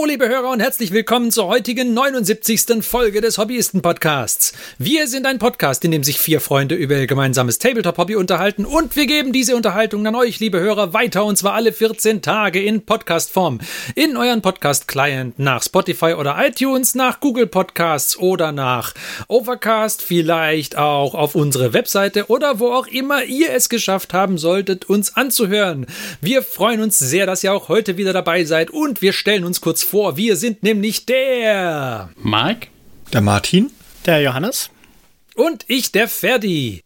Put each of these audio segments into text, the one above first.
Hallo liebe Hörer und herzlich willkommen zur heutigen 79. Folge des Hobbyisten-Podcasts. Wir sind ein Podcast, in dem sich vier Freunde über ihr gemeinsames Tabletop-Hobby unterhalten und wir geben diese Unterhaltung an euch, liebe Hörer, weiter und zwar alle 14 Tage in Podcast-Form. In euren Podcast-Client nach Spotify oder iTunes, nach Google Podcasts oder nach Overcast, vielleicht auch auf unsere Webseite oder wo auch immer ihr es geschafft haben solltet, uns anzuhören. Wir freuen uns sehr, dass ihr auch heute wieder dabei seid und wir stellen uns kurz vor. Wir sind nämlich der Marc, der Martin, der Johannes und ich, der Ferdi.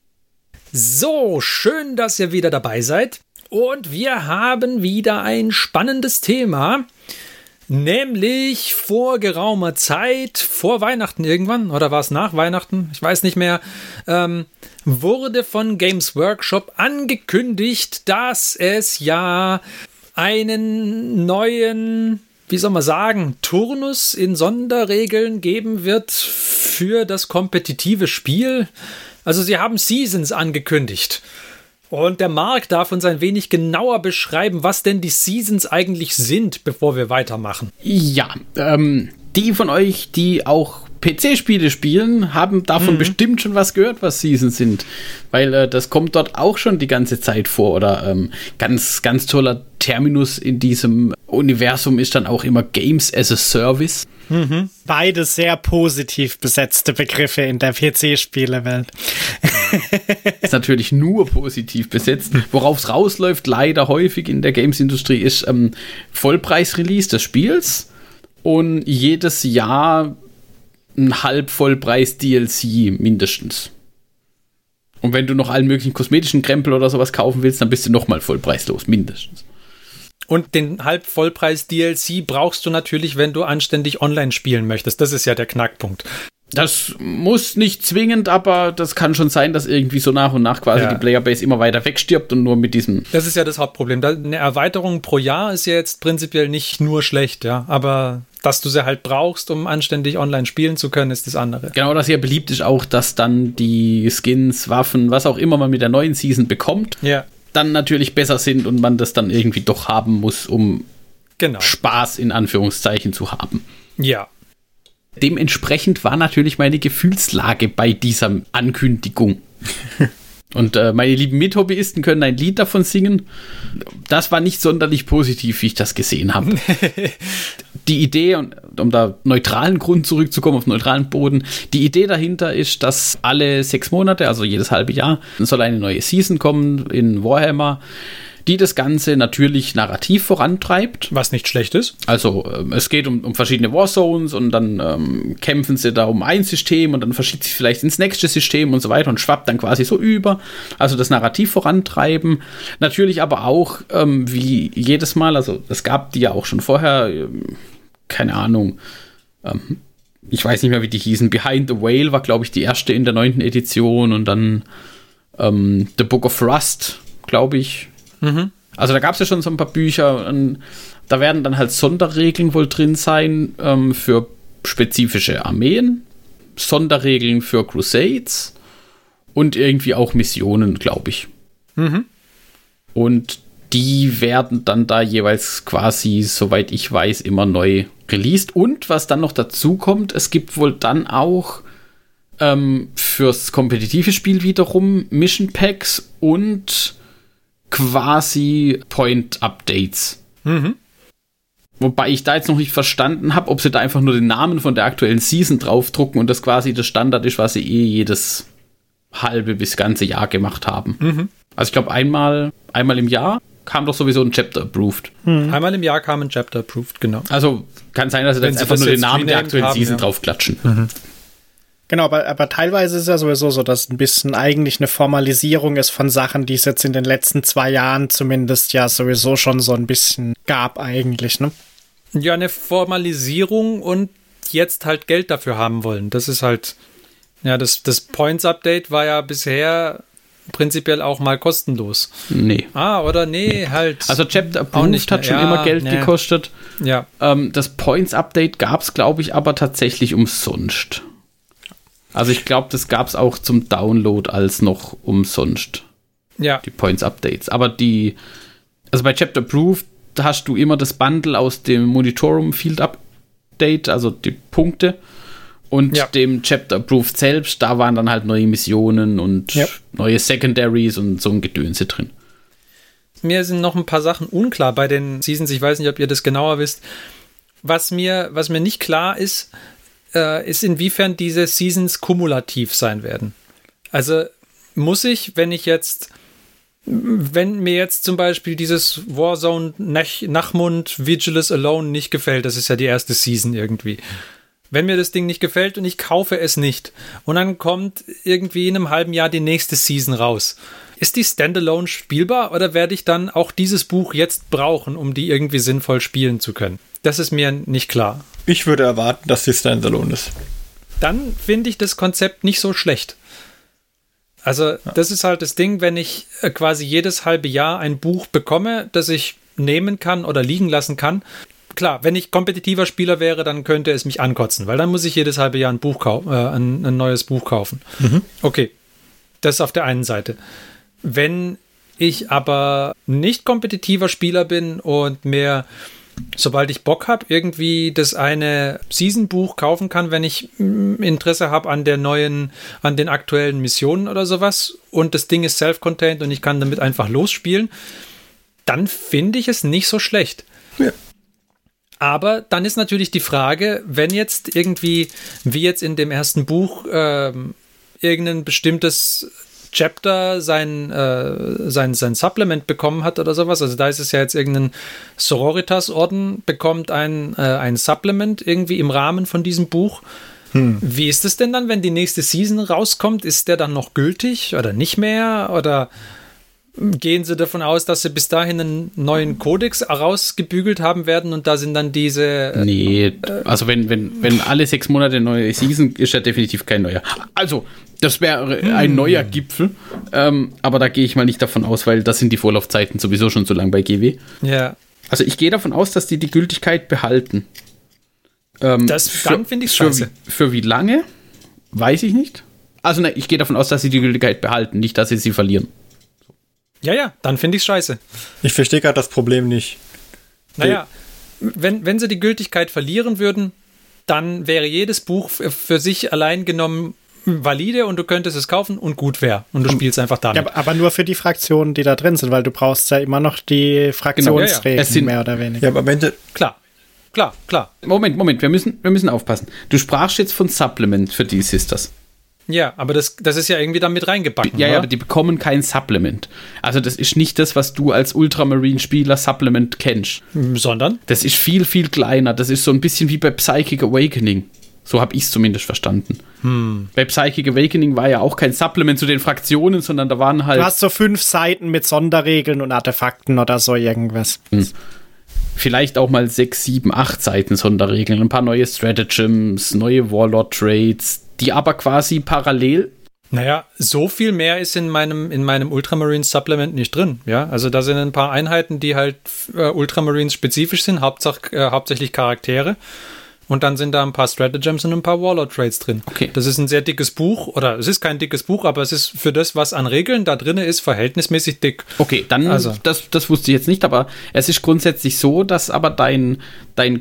So, schön, dass ihr wieder dabei seid. Und wir haben wieder ein spannendes Thema. Nämlich vor geraumer Zeit, vor Weihnachten irgendwann, oder war es nach Weihnachten? Ich weiß nicht mehr. Wurde von Games Workshop angekündigt, dass es ja einen neuen, wie soll man sagen, Turnus in Sonderregeln geben wird für das kompetitive Spiel. Also sie haben Seasons angekündigt. Und der Marc darf uns ein wenig genauer beschreiben, was denn die Seasons eigentlich sind, bevor wir weitermachen. Ja, die von euch, die auch PC-Spiele spielen, haben davon bestimmt schon was gehört, was Seasons sind. Weil das kommt dort auch schon die ganze Zeit vor. Oder ganz, ganz toller Terminus in diesem Universum ist dann auch immer Games as a Service. Mhm. Beide sehr positiv besetzte Begriffe in der PC-Spielewelt. Ist natürlich nur positiv besetzt. Worauf es rausläuft, leider häufig in der Games-Industrie, ist Vollpreis-Release des Spiels und jedes Jahr ein Halbvollpreis-DLC mindestens. Und wenn du noch allen möglichen kosmetischen Krempel oder sowas kaufen willst, dann bist du nochmal vollpreislos, mindestens. Und den Halbvollpreis-DLC brauchst du natürlich, wenn du anständig online spielen möchtest. Das ist ja der Knackpunkt. Das muss nicht zwingend, aber das kann schon sein, dass irgendwie so nach und nach quasi die Playerbase immer weiter wegstirbt und nur mit diesem... Das ist ja das Hauptproblem. Eine Erweiterung pro Jahr ist ja jetzt prinzipiell nicht nur schlecht, ja, aber... Dass du sie halt brauchst, um anständig online spielen zu können, ist das andere. Genau, das hier beliebt ist auch, dass dann die Skins, Waffen, was auch immer man mit der neuen Season bekommt, dann natürlich besser sind und man das dann irgendwie doch haben muss, um Spaß in Anführungszeichen zu haben. Ja. Dementsprechend war natürlich meine Gefühlslage bei dieser Ankündigung. Und meine lieben Mithobbyisten können ein Lied davon singen. Das war nicht sonderlich positiv, wie ich das gesehen habe. Die Idee, und um da neutralen Grund zurückzukommen, auf neutralen Boden, die Idee dahinter ist, dass alle 6 Monate, also jedes halbe Jahr, soll eine neue Season kommen in Warhammer, die das Ganze natürlich narrativ vorantreibt. Was nicht schlecht ist. Also es geht um verschiedene Warzones und dann kämpfen sie da um ein System und dann verschiebt sich vielleicht ins nächste System und so weiter und schwappt dann quasi so über. Also das Narrativ vorantreiben. Natürlich aber auch wie jedes Mal, also es gab die ja auch schon vorher, keine Ahnung, ich weiß nicht mehr, wie die hießen. Behind the Whale war, glaube ich, die erste in der 9. Edition und dann The Book of Rust, glaube ich. Also da gab es ja schon so ein paar Bücher und da werden dann halt Sonderregeln wohl drin sein für spezifische Armeen, Sonderregeln für Crusades und irgendwie auch Missionen, glaube ich. Und die werden dann da jeweils quasi, soweit ich weiß, immer neu released. Und was dann noch dazu kommt, es gibt wohl dann auch fürs kompetitive Spiel wiederum Mission Packs und quasi Point-Updates. Wobei ich da jetzt noch nicht verstanden habe, ob sie da einfach nur den Namen von der aktuellen Season draufdrucken und das quasi das Standard ist, was sie jedes halbe bis ganze Jahr gemacht haben. Also ich glaube, einmal im Jahr kam doch sowieso ein Chapter Approved. Einmal im Jahr kam ein Chapter Approved, genau. Also kann sein, dass sie da jetzt einfach nur den Namen der aktuellen Season draufklatschen. Genau, aber teilweise ist ja sowieso so, dass ein bisschen eigentlich eine Formalisierung ist von Sachen, die es jetzt in den letzten 2 Jahren zumindest ja sowieso schon so ein bisschen gab eigentlich, ne? Ja, eine Formalisierung und jetzt halt Geld dafür haben wollen. Das ist halt, ja, das Points-Update war ja bisher prinzipiell auch mal kostenlos. Nee. Also Chapter Approved hat schon immer Geld gekostet. Ja. Das Points-Update gab es, glaube ich, aber tatsächlich umsonst. Also ich glaube, das gab es auch zum Download als noch umsonst. Ja. Die Points-Updates. Aber also bei Chapter Approved hast du immer das Bundle aus dem Monitorum-Field-Update Update, also die Punkte, und dem Chapter Approved selbst, da waren dann halt neue Missionen und neue Secondaries und so ein Gedönse drin. Mir sind noch ein paar Sachen unklar bei den Seasons. Ich weiß nicht, ob ihr das genauer wisst. Was mir nicht klar ist, ist, inwiefern diese Seasons kumulativ sein werden. Also muss ich, wenn mir jetzt zum Beispiel dieses Warzone Nachmund Vigilous Alone nicht gefällt, das ist ja die erste Season irgendwie, wenn mir das Ding nicht gefällt und ich kaufe es nicht und dann kommt irgendwie in einem halben Jahr die nächste Season raus, ist die Standalone spielbar oder werde ich dann auch dieses Buch jetzt brauchen, um die irgendwie sinnvoll spielen zu können? Das ist mir nicht klar. Ich würde erwarten, dass die Standalone ist. Dann finde ich das Konzept nicht so schlecht. Also das ist halt das Ding, wenn ich quasi jedes halbe Jahr ein Buch bekomme, das ich nehmen kann oder liegen lassen kann. Klar, wenn ich kompetitiver Spieler wäre, dann könnte es mich ankotzen, weil dann muss ich jedes halbe Jahr ein neues Buch kaufen. Mhm. Okay, das auf der einen Seite. Wenn ich aber nicht kompetitiver Spieler bin und mehr, sobald ich Bock habe, irgendwie das eine Season-Buch kaufen kann, wenn ich Interesse habe an den aktuellen Missionen oder sowas und das Ding ist self-contained und ich kann damit einfach losspielen, dann finde ich es nicht so schlecht. Ja. Aber dann ist natürlich die Frage, wenn jetzt irgendwie, wie jetzt in dem ersten Buch, irgendein bestimmtes Chapter sein Supplement bekommen hat oder sowas. Also da ist es ja jetzt irgendein Sororitas-Orden, bekommt ein Supplement irgendwie im Rahmen von diesem Buch. Wie ist es denn dann, wenn die nächste Season rauskommt? Ist der dann noch gültig oder nicht mehr? Oder gehen sie davon aus, dass sie bis dahin einen neuen Codex rausgebügelt haben werden und da sind dann diese... Nee, also wenn alle 6 Monate neue Season, ist ja definitiv kein neuer. Also, das wäre ein neuer Gipfel, aber da gehe ich mal nicht davon aus, weil das sind die Vorlaufzeiten sowieso schon so lang bei GW. Ja. Also ich gehe davon aus, dass die Gültigkeit behalten. Dann finde ich scheiße. Für wie lange? Weiß ich nicht. Also ich gehe davon aus, dass sie die Gültigkeit behalten, nicht, dass sie sie verlieren. Ja, dann finde ich es scheiße. Ich verstehe gerade das Problem nicht. Naja, wenn sie die Gültigkeit verlieren würden, dann wäre jedes Buch für sich allein genommen valide und du könntest es kaufen und gut wäre. Und du spielst einfach damit. Ja, aber nur für die Fraktionen, die da drin sind, weil du brauchst ja immer noch die Fraktionsregeln, genau, mehr oder weniger. Ja, aber wenn du... Klar. Moment, wir müssen aufpassen. Du sprachst jetzt von Supplement für die Sisters. Ja, aber das ist ja irgendwie dann mit reingebacken, ja, oder? Ja, aber die bekommen kein Supplement. Also das ist nicht das, was du als Ultramarine-Spieler Supplement kennst. Sondern? Das ist viel, viel kleiner. Das ist so ein bisschen wie bei Psychic Awakening. So habe ich es zumindest verstanden. Bei Psychic Awakening war ja auch kein Supplement zu den Fraktionen, sondern da waren halt... Du hast so 5 Seiten mit Sonderregeln und Artefakten oder so irgendwas. Vielleicht auch mal 6, 7, 8 Seiten Sonderregeln. Ein paar neue Stratagems, neue Warlord-Trades... Die aber quasi parallel. Naja, so viel mehr ist in meinem Ultramarines Supplement nicht drin. Ja, also da sind ein paar Einheiten, die halt Ultramarines spezifisch sind, hauptsächlich Charaktere. Und dann sind da ein paar Stratagems und ein paar Warlord-Trades drin. Okay. Das ist ein sehr dickes Buch, oder es ist kein dickes Buch, aber es ist für das, was an Regeln da drin ist, verhältnismäßig dick. Okay, dann, also. Das wusste ich jetzt nicht, aber es ist grundsätzlich so, dass aber dein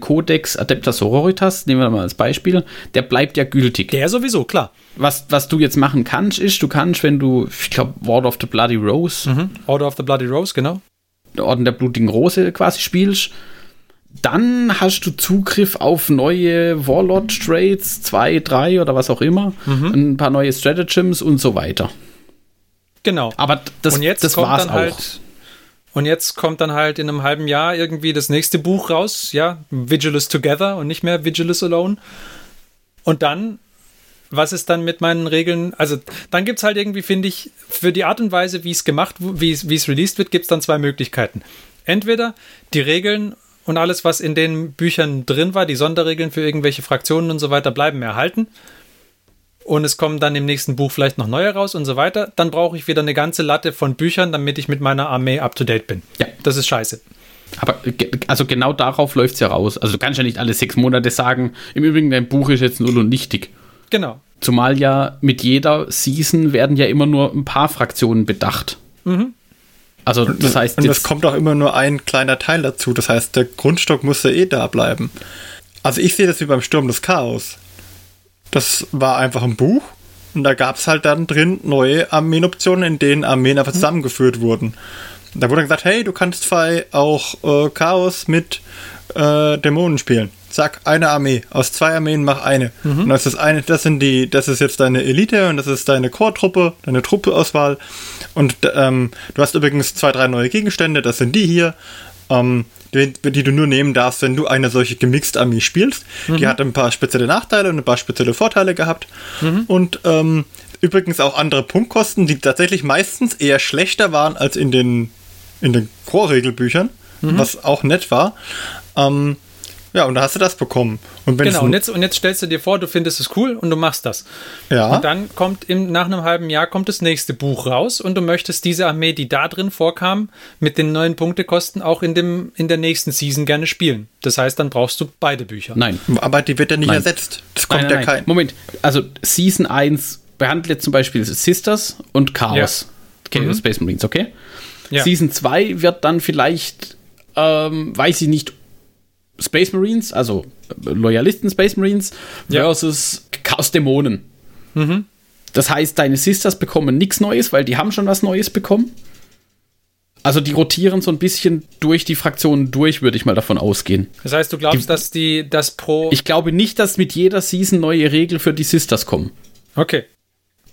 Codex Adeptus Sororitas, nehmen wir mal als Beispiel, der bleibt ja gültig. Der sowieso, klar. Was du jetzt machen kannst, ist, du kannst, wenn du, ich glaube, Order of the Bloody Rose, genau. Orden der blutigen Rose quasi spielst, dann hast du Zugriff auf neue Warlord-Trades, 2, 3 oder was auch immer, ein paar neue Stratagems und so weiter. Genau. Aber das war's auch. Und jetzt kommt dann halt in einem halben Jahr irgendwie das nächste Buch raus, ja, Vigilous Together und nicht mehr Vigilous Alone. Und dann, was ist dann mit meinen Regeln? Also dann gibt es halt irgendwie, finde ich, für die Art und Weise, wie es released wird, gibt es dann 2 Möglichkeiten. Entweder die Regeln und alles, was in den Büchern drin war, die Sonderregeln für irgendwelche Fraktionen und so weiter, bleiben erhalten. Und es kommen dann im nächsten Buch vielleicht noch neue raus und so weiter. Dann brauche ich wieder eine ganze Latte von Büchern, damit ich mit meiner Armee up-to-date bin. Ja. Das ist scheiße. Aber also genau darauf läuft es ja raus. Also du kannst ja nicht alle 6 Monate sagen, im Übrigen, dein Buch ist jetzt null und nichtig. Genau. Zumal ja mit jeder Season werden ja immer nur ein paar Fraktionen bedacht. Mhm. Also das heißt, und es kommt auch immer nur ein kleiner Teil dazu. Das heißt, der Grundstock muss ja eh da bleiben. Also ich sehe das wie beim Sturm des Chaos. Das war einfach ein Buch und da gab es halt dann drin neue Armeenoptionen, in denen Armeen einfach zusammengeführt wurden. Da wurde dann gesagt, hey, du kannst zwei auch Chaos mit Dämonen spielen. Zack, eine Armee. Aus zwei Armeen mach eine. Mhm. Und das ist jetzt deine Elite und das ist deine Core-Truppe, deine Truppenauswahl. Und du hast übrigens 2, 3 neue Gegenstände, das sind die hier, die du nur nehmen darfst, wenn du eine solche gemixte Armee spielst. Mhm. Die hat ein paar spezielle Nachteile und ein paar spezielle Vorteile gehabt. Mhm. Und übrigens auch andere Punktkosten, die tatsächlich meistens eher schlechter waren als in den Core-Regelbüchern, was auch nett war. Ja, und da hast du das bekommen. Und wenn jetzt stellst du dir vor, du findest es cool und du machst das. Ja. Und dann kommt nach einem halben Jahr kommt das nächste Buch raus und du möchtest diese Armee, die da drin vorkam, mit den neuen Punktekosten auch in der nächsten Season gerne spielen. Das heißt, dann brauchst du beide Bücher. Nein. Aber die wird ja nicht ersetzt. Das kommt kein... Moment, also Season 1 behandelt zum Beispiel Sisters und Chaos. Ja. Space Marines, okay? Ja. Season 2 wird dann vielleicht, weiß ich nicht, Space Marines, also Loyalisten Space Marines versus Chaos-Dämonen. Mhm. Das heißt, deine Sisters bekommen nichts Neues, weil die haben schon was Neues bekommen. Also die rotieren so ein bisschen durch die Fraktionen durch, würde ich mal davon ausgehen. Das heißt, du glaubst, Ich glaube nicht, dass mit jeder Season neue Regeln für die Sisters kommen. Okay.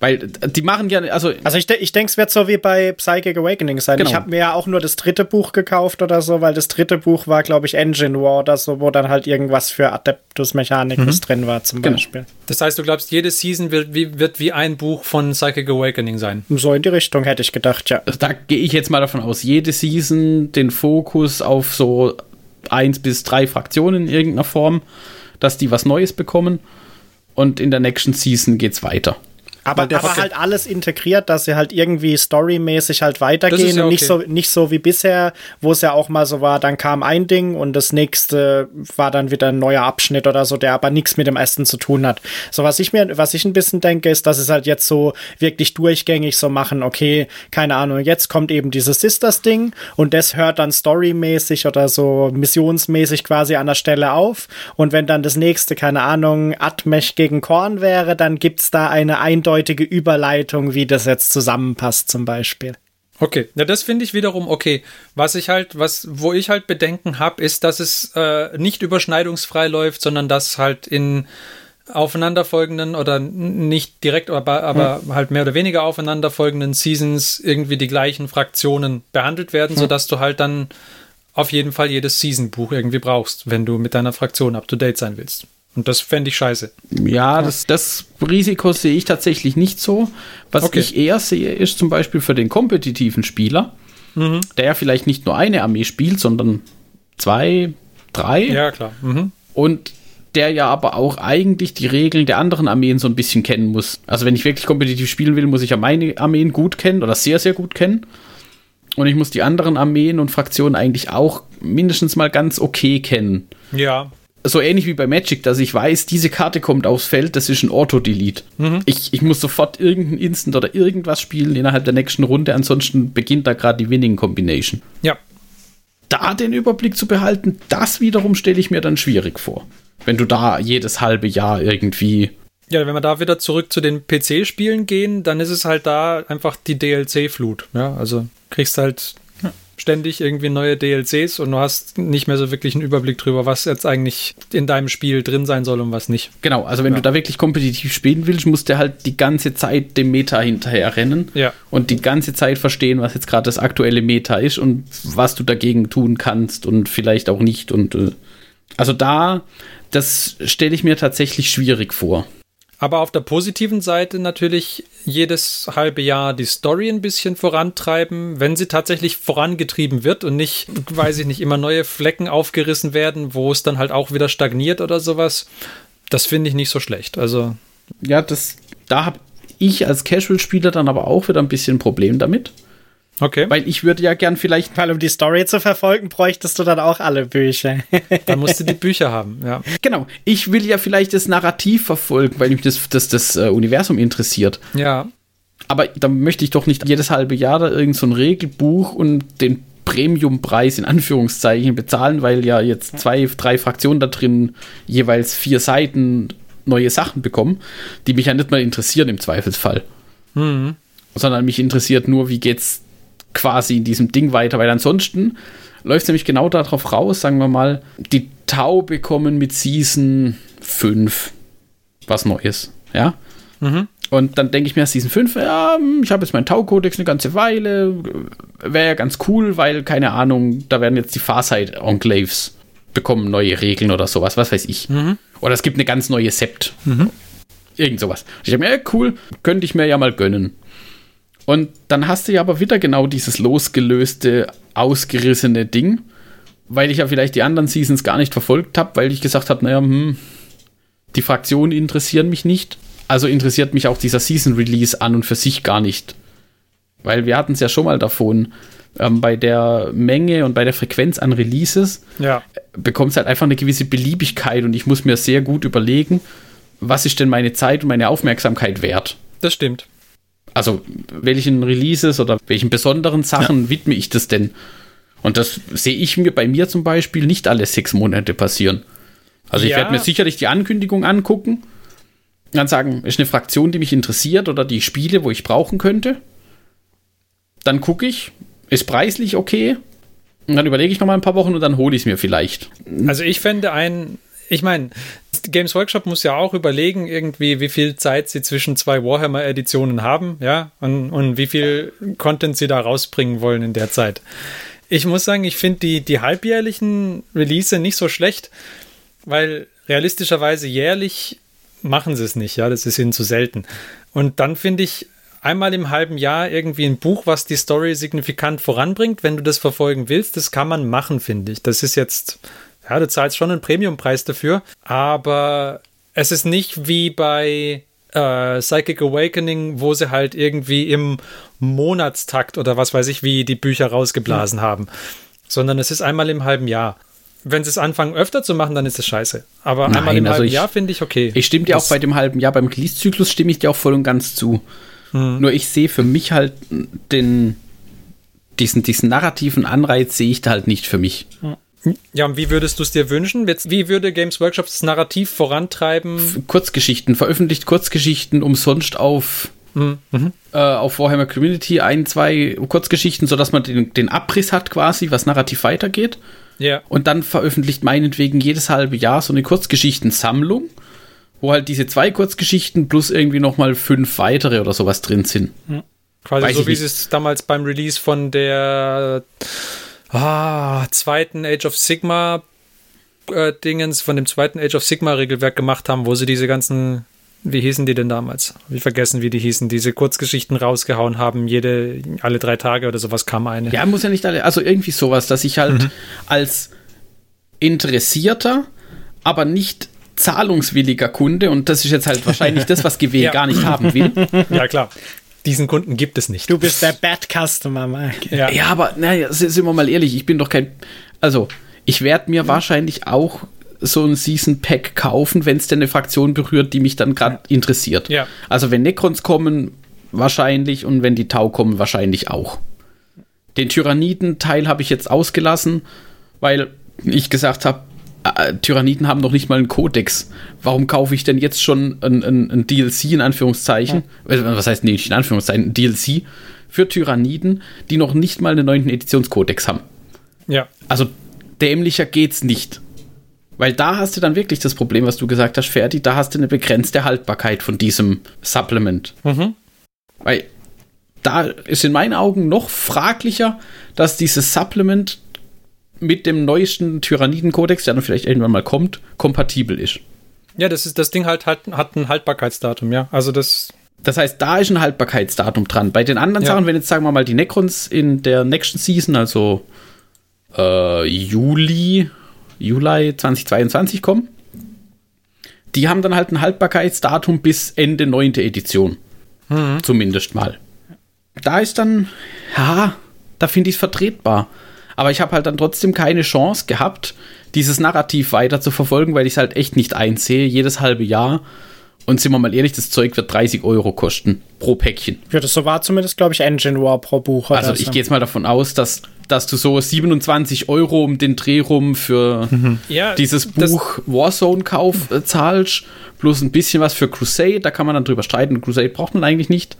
Weil die machen ja... Also ich denke, es wird so wie bei Psychic Awakening sein. Genau. Ich habe mir ja auch nur das 3. Buch gekauft oder so, weil das 3. Buch war, glaube ich, Engine War oder so, wo dann halt irgendwas für Adeptus-Mechanik drin war zum Beispiel. Das heißt, du glaubst, jede Season wird wie ein Buch von Psychic Awakening sein? So in die Richtung hätte ich gedacht, ja. Da gehe ich jetzt mal davon aus. Jede Season den Fokus auf so 1 bis 3 Fraktionen in irgendeiner Form, dass die was Neues bekommen und in der nächsten Season geht's weiter. Aber halt alles integriert, dass sie halt irgendwie storymäßig halt weitergehen und nicht so wie bisher, wo es ja auch mal so war, dann kam ein Ding und das nächste war dann wieder ein neuer Abschnitt oder so, der aber nichts mit dem ersten zu tun hat. So, was ich ein bisschen denke, ist, dass es halt jetzt so wirklich durchgängig so machen, okay, keine Ahnung, jetzt kommt eben dieses Sisters-Ding und das hört dann storymäßig oder so missionsmäßig quasi an der Stelle auf und wenn dann das nächste, keine Ahnung, Admech gegen Korn wäre, dann gibt's da eine eindeutige Überleitung, wie das jetzt zusammenpasst zum Beispiel. Okay, na das finde ich wiederum okay. Wo ich halt Bedenken habe, ist, dass es nicht überschneidungsfrei läuft, sondern dass halt in aufeinanderfolgenden oder nicht direkt, aber halt mehr oder weniger aufeinanderfolgenden Seasons irgendwie die gleichen Fraktionen behandelt werden, sodass du halt dann auf jeden Fall jedes Season-Buch irgendwie brauchst, wenn du mit deiner Fraktion up-to-date sein willst. Und das fände ich scheiße. Ja, das Risiko sehe ich tatsächlich nicht so. Was ich eher sehe, ist zum Beispiel für den kompetitiven Spieler, der ja vielleicht nicht nur eine Armee spielt, sondern 2, 3. Ja, klar. Mhm. Und der ja aber auch eigentlich die Regeln der anderen Armeen so ein bisschen kennen muss. Also wenn ich wirklich kompetitiv spielen will, muss ich ja meine Armeen gut kennen oder sehr, sehr gut kennen. Und ich muss die anderen Armeen und Fraktionen eigentlich auch mindestens mal ganz okay kennen. Ja. So ähnlich wie bei Magic, dass ich weiß, diese Karte kommt aufs Feld, das ist ein Auto-Delete. Mhm. Ich muss sofort irgendeinen Instant oder irgendwas spielen innerhalb der nächsten Runde, ansonsten beginnt da gerade die Winning-Combination. Ja. Da den Überblick zu behalten, das wiederum stelle ich mir dann schwierig vor. Wenn du da jedes halbe Jahr irgendwie... Ja, wenn wir da wieder zurück zu den PC-Spielen gehen, dann ist es halt da einfach die DLC-Flut. Ja, also kriegst halt... ständig irgendwie neue DLCs und du hast nicht mehr so wirklich einen Überblick drüber, was jetzt eigentlich in deinem Spiel drin sein soll und was nicht. Genau, also wenn du da wirklich kompetitiv spielen willst, musst du halt die ganze Zeit dem Meta hinterher rennen und die ganze Zeit verstehen, was jetzt gerade das aktuelle Meta ist und was du dagegen tun kannst und vielleicht auch nicht. Und also das stelle ich mir tatsächlich schwierig vor. Aber auf der positiven Seite natürlich jedes halbe Jahr die Story ein bisschen vorantreiben, wenn sie tatsächlich vorangetrieben wird und nicht, weiß ich nicht, immer neue Flecken aufgerissen werden, wo es dann halt auch wieder stagniert oder sowas. Das finde ich nicht so schlecht. Also ja, da habe ich als Casual-Spieler dann aber auch wieder ein bisschen ein Problem damit. Okay. Weil ich würde ja gern vielleicht... Weil um die Story zu verfolgen, bräuchtest du dann auch alle Bücher. Dann musst du die Bücher haben, ja. Genau. Ich will ja vielleicht das Narrativ verfolgen, weil mich das Universum interessiert. Ja. Aber dann möchte ich doch nicht jedes halbe Jahr da irgend so ein Regelbuch und den Premiumpreis in Anführungszeichen bezahlen, weil ja jetzt 2-3 Fraktionen da drin jeweils 4 Seiten neue Sachen bekommen, die mich ja nicht mal interessieren im Zweifelsfall. Mhm. Sondern mich interessiert nur, wie geht's quasi in diesem Ding weiter, weil ansonsten läuft es nämlich genau darauf raus, sagen wir mal, die Tau bekommen mit Season 5 was Neues, ja? Mhm. Und dann denke ich mir, Season 5, ja, ich habe jetzt meinen Tau-Codex eine ganze Weile, wäre ja ganz cool, weil, keine Ahnung, da werden jetzt die Farside-Enclaves bekommen neue Regeln oder sowas, was weiß ich. Mhm. Oder es gibt eine ganz neue Sept. Mhm. Irgend sowas. Ich dachte mir, ja, cool, könnte ich mir ja mal gönnen. Und dann hast du ja aber wieder genau dieses losgelöste, ausgerissene Ding, weil ich ja vielleicht die anderen Seasons gar nicht verfolgt habe, weil ich gesagt habe, naja, die Fraktionen interessieren mich nicht. Also interessiert mich auch dieser Season-Release an und für sich gar nicht. Weil wir hatten es ja schon mal davon, bei der Menge und bei der Frequenz an Releases bekommt es halt einfach eine gewisse Beliebigkeit und ich muss mir sehr gut überlegen, was ist denn meine Zeit und meine Aufmerksamkeit wert. Das stimmt. Also welchen Releases oder welchen besonderen Sachen widme ich das denn? Und das sehe ich mir bei mir zum Beispiel nicht alle 6 Monate passieren. Also ich werde mir sicherlich die Ankündigung angucken. Dann sagen, ist eine Fraktion, die mich interessiert oder die ich spiele, wo ich brauchen könnte. Dann gucke ich, ist preislich okay. Und dann überlege ich noch mal ein paar Wochen und dann hole ich es mir vielleicht. Also ich fände ich meine, Games Workshop muss ja auch überlegen irgendwie, wie viel Zeit sie zwischen 2 Warhammer-Editionen haben, ja, und wie viel Content sie da rausbringen wollen in der Zeit. Ich muss sagen, ich finde die halbjährlichen Release nicht so schlecht, weil realistischerweise jährlich machen sie es nicht, ja, das ist ihnen zu selten. Und dann finde ich einmal im halben Jahr irgendwie ein Buch, was die Story signifikant voranbringt, wenn du das verfolgen willst, das kann man machen, finde ich. Das ist jetzt, ja, du zahlst schon einen Premiumpreis dafür, aber es ist nicht wie bei Psychic Awakening, wo sie halt irgendwie im Monatstakt oder was weiß ich, wie die Bücher rausgeblasen haben, sondern es ist einmal im halben Jahr. Wenn sie es anfangen, öfter zu machen, dann ist es scheiße. Aber einmal im halben Jahr finde ich okay. Ich stimme dir auch bei dem halben Jahr, beim Release-Zyklus stimme ich dir auch voll und ganz zu. Mhm. Nur ich sehe für mich halt diesen narrativen Anreiz sehe ich da halt nicht für mich. Ja, und wie würdest du es dir wünschen? Wie würde Games Workshop das Narrativ vorantreiben? Kurzgeschichten, veröffentlicht Kurzgeschichten umsonst auf Warhammer Community 1-2 Kurzgeschichten, sodass man den Abriss hat quasi, was narrativ weitergeht. Yeah. Und dann veröffentlicht meinetwegen jedes halbe Jahr so eine Kurzgeschichtensammlung, wo halt diese 2 Kurzgeschichten plus irgendwie nochmal 5 weitere oder sowas drin sind. Mhm. Quasi weiß so wie nicht. Sie es damals beim Release von der zweiten Age of Sigma Dingens, von dem zweiten Age of Sigma Regelwerk gemacht haben, wo sie diese ganzen, wie hießen die denn damals? Hab ich vergessen, wie die hießen, diese Kurzgeschichten rausgehauen haben, alle 3 Tage oder sowas kam eine. Ja, muss ja nicht alle, also irgendwie sowas, dass ich halt als interessierter, aber nicht zahlungswilliger Kunde, und das ist jetzt halt wahrscheinlich das, was GW gar nicht haben will. Ja, klar. Diesen Kunden gibt es nicht. Du bist der Bad Customer, Mark. Ja, aber naja, sind wir mal ehrlich, ich bin doch kein, also ich werde mir wahrscheinlich auch so ein Season Pack kaufen, wenn es denn eine Fraktion berührt, die mich dann gerade interessiert. Ja. Also wenn Necrons kommen, wahrscheinlich, und wenn die Tau kommen, wahrscheinlich auch. Den Tyraniden-Teil habe ich jetzt ausgelassen, weil ich gesagt habe, Tyraniden haben noch nicht mal einen Codex. Warum kaufe ich denn jetzt schon ein DLC in Anführungszeichen? Ja. Was heißt nicht in Anführungszeichen? Ein DLC für Tyraniden, die noch nicht mal einen 9. Editionskodex haben. Ja. Also dämlicher geht's nicht. Weil da hast du dann wirklich das Problem, was du gesagt hast, Ferdi, da hast du eine begrenzte Haltbarkeit von diesem Supplement. Mhm. Weil da ist in meinen Augen noch fraglicher, dass dieses Supplement mit dem neuesten Tyrannidenkodex, der dann vielleicht irgendwann mal kommt, kompatibel ist. Ja, das ist das Ding halt hat ein Haltbarkeitsdatum, ja. Also das heißt, da ist ein Haltbarkeitsdatum dran. Bei den anderen Sachen, wenn jetzt, sagen wir mal, die Necrons in der nächsten Season, also Juli 2022 kommen. Die haben dann halt ein Haltbarkeitsdatum bis Ende 9. Edition. Mhm. Zumindest mal. Da ist dann, da finde ich es vertretbar. Aber ich habe halt dann trotzdem keine Chance gehabt, dieses Narrativ weiter zu verfolgen, weil ich es halt echt nicht einsehe, jedes halbe Jahr. Und sind wir mal ehrlich, das Zeug wird 30 € kosten pro Päckchen. Ja, das so war zumindest, glaube ich, Engine War pro Buch. Also ich gehe jetzt mal davon aus, dass dass du so 27 Euro um den Dreh rum für dieses Buch Warzone-Kauf zahlst, plus ein bisschen was für Crusade, da kann man dann drüber streiten, Crusade braucht man eigentlich nicht.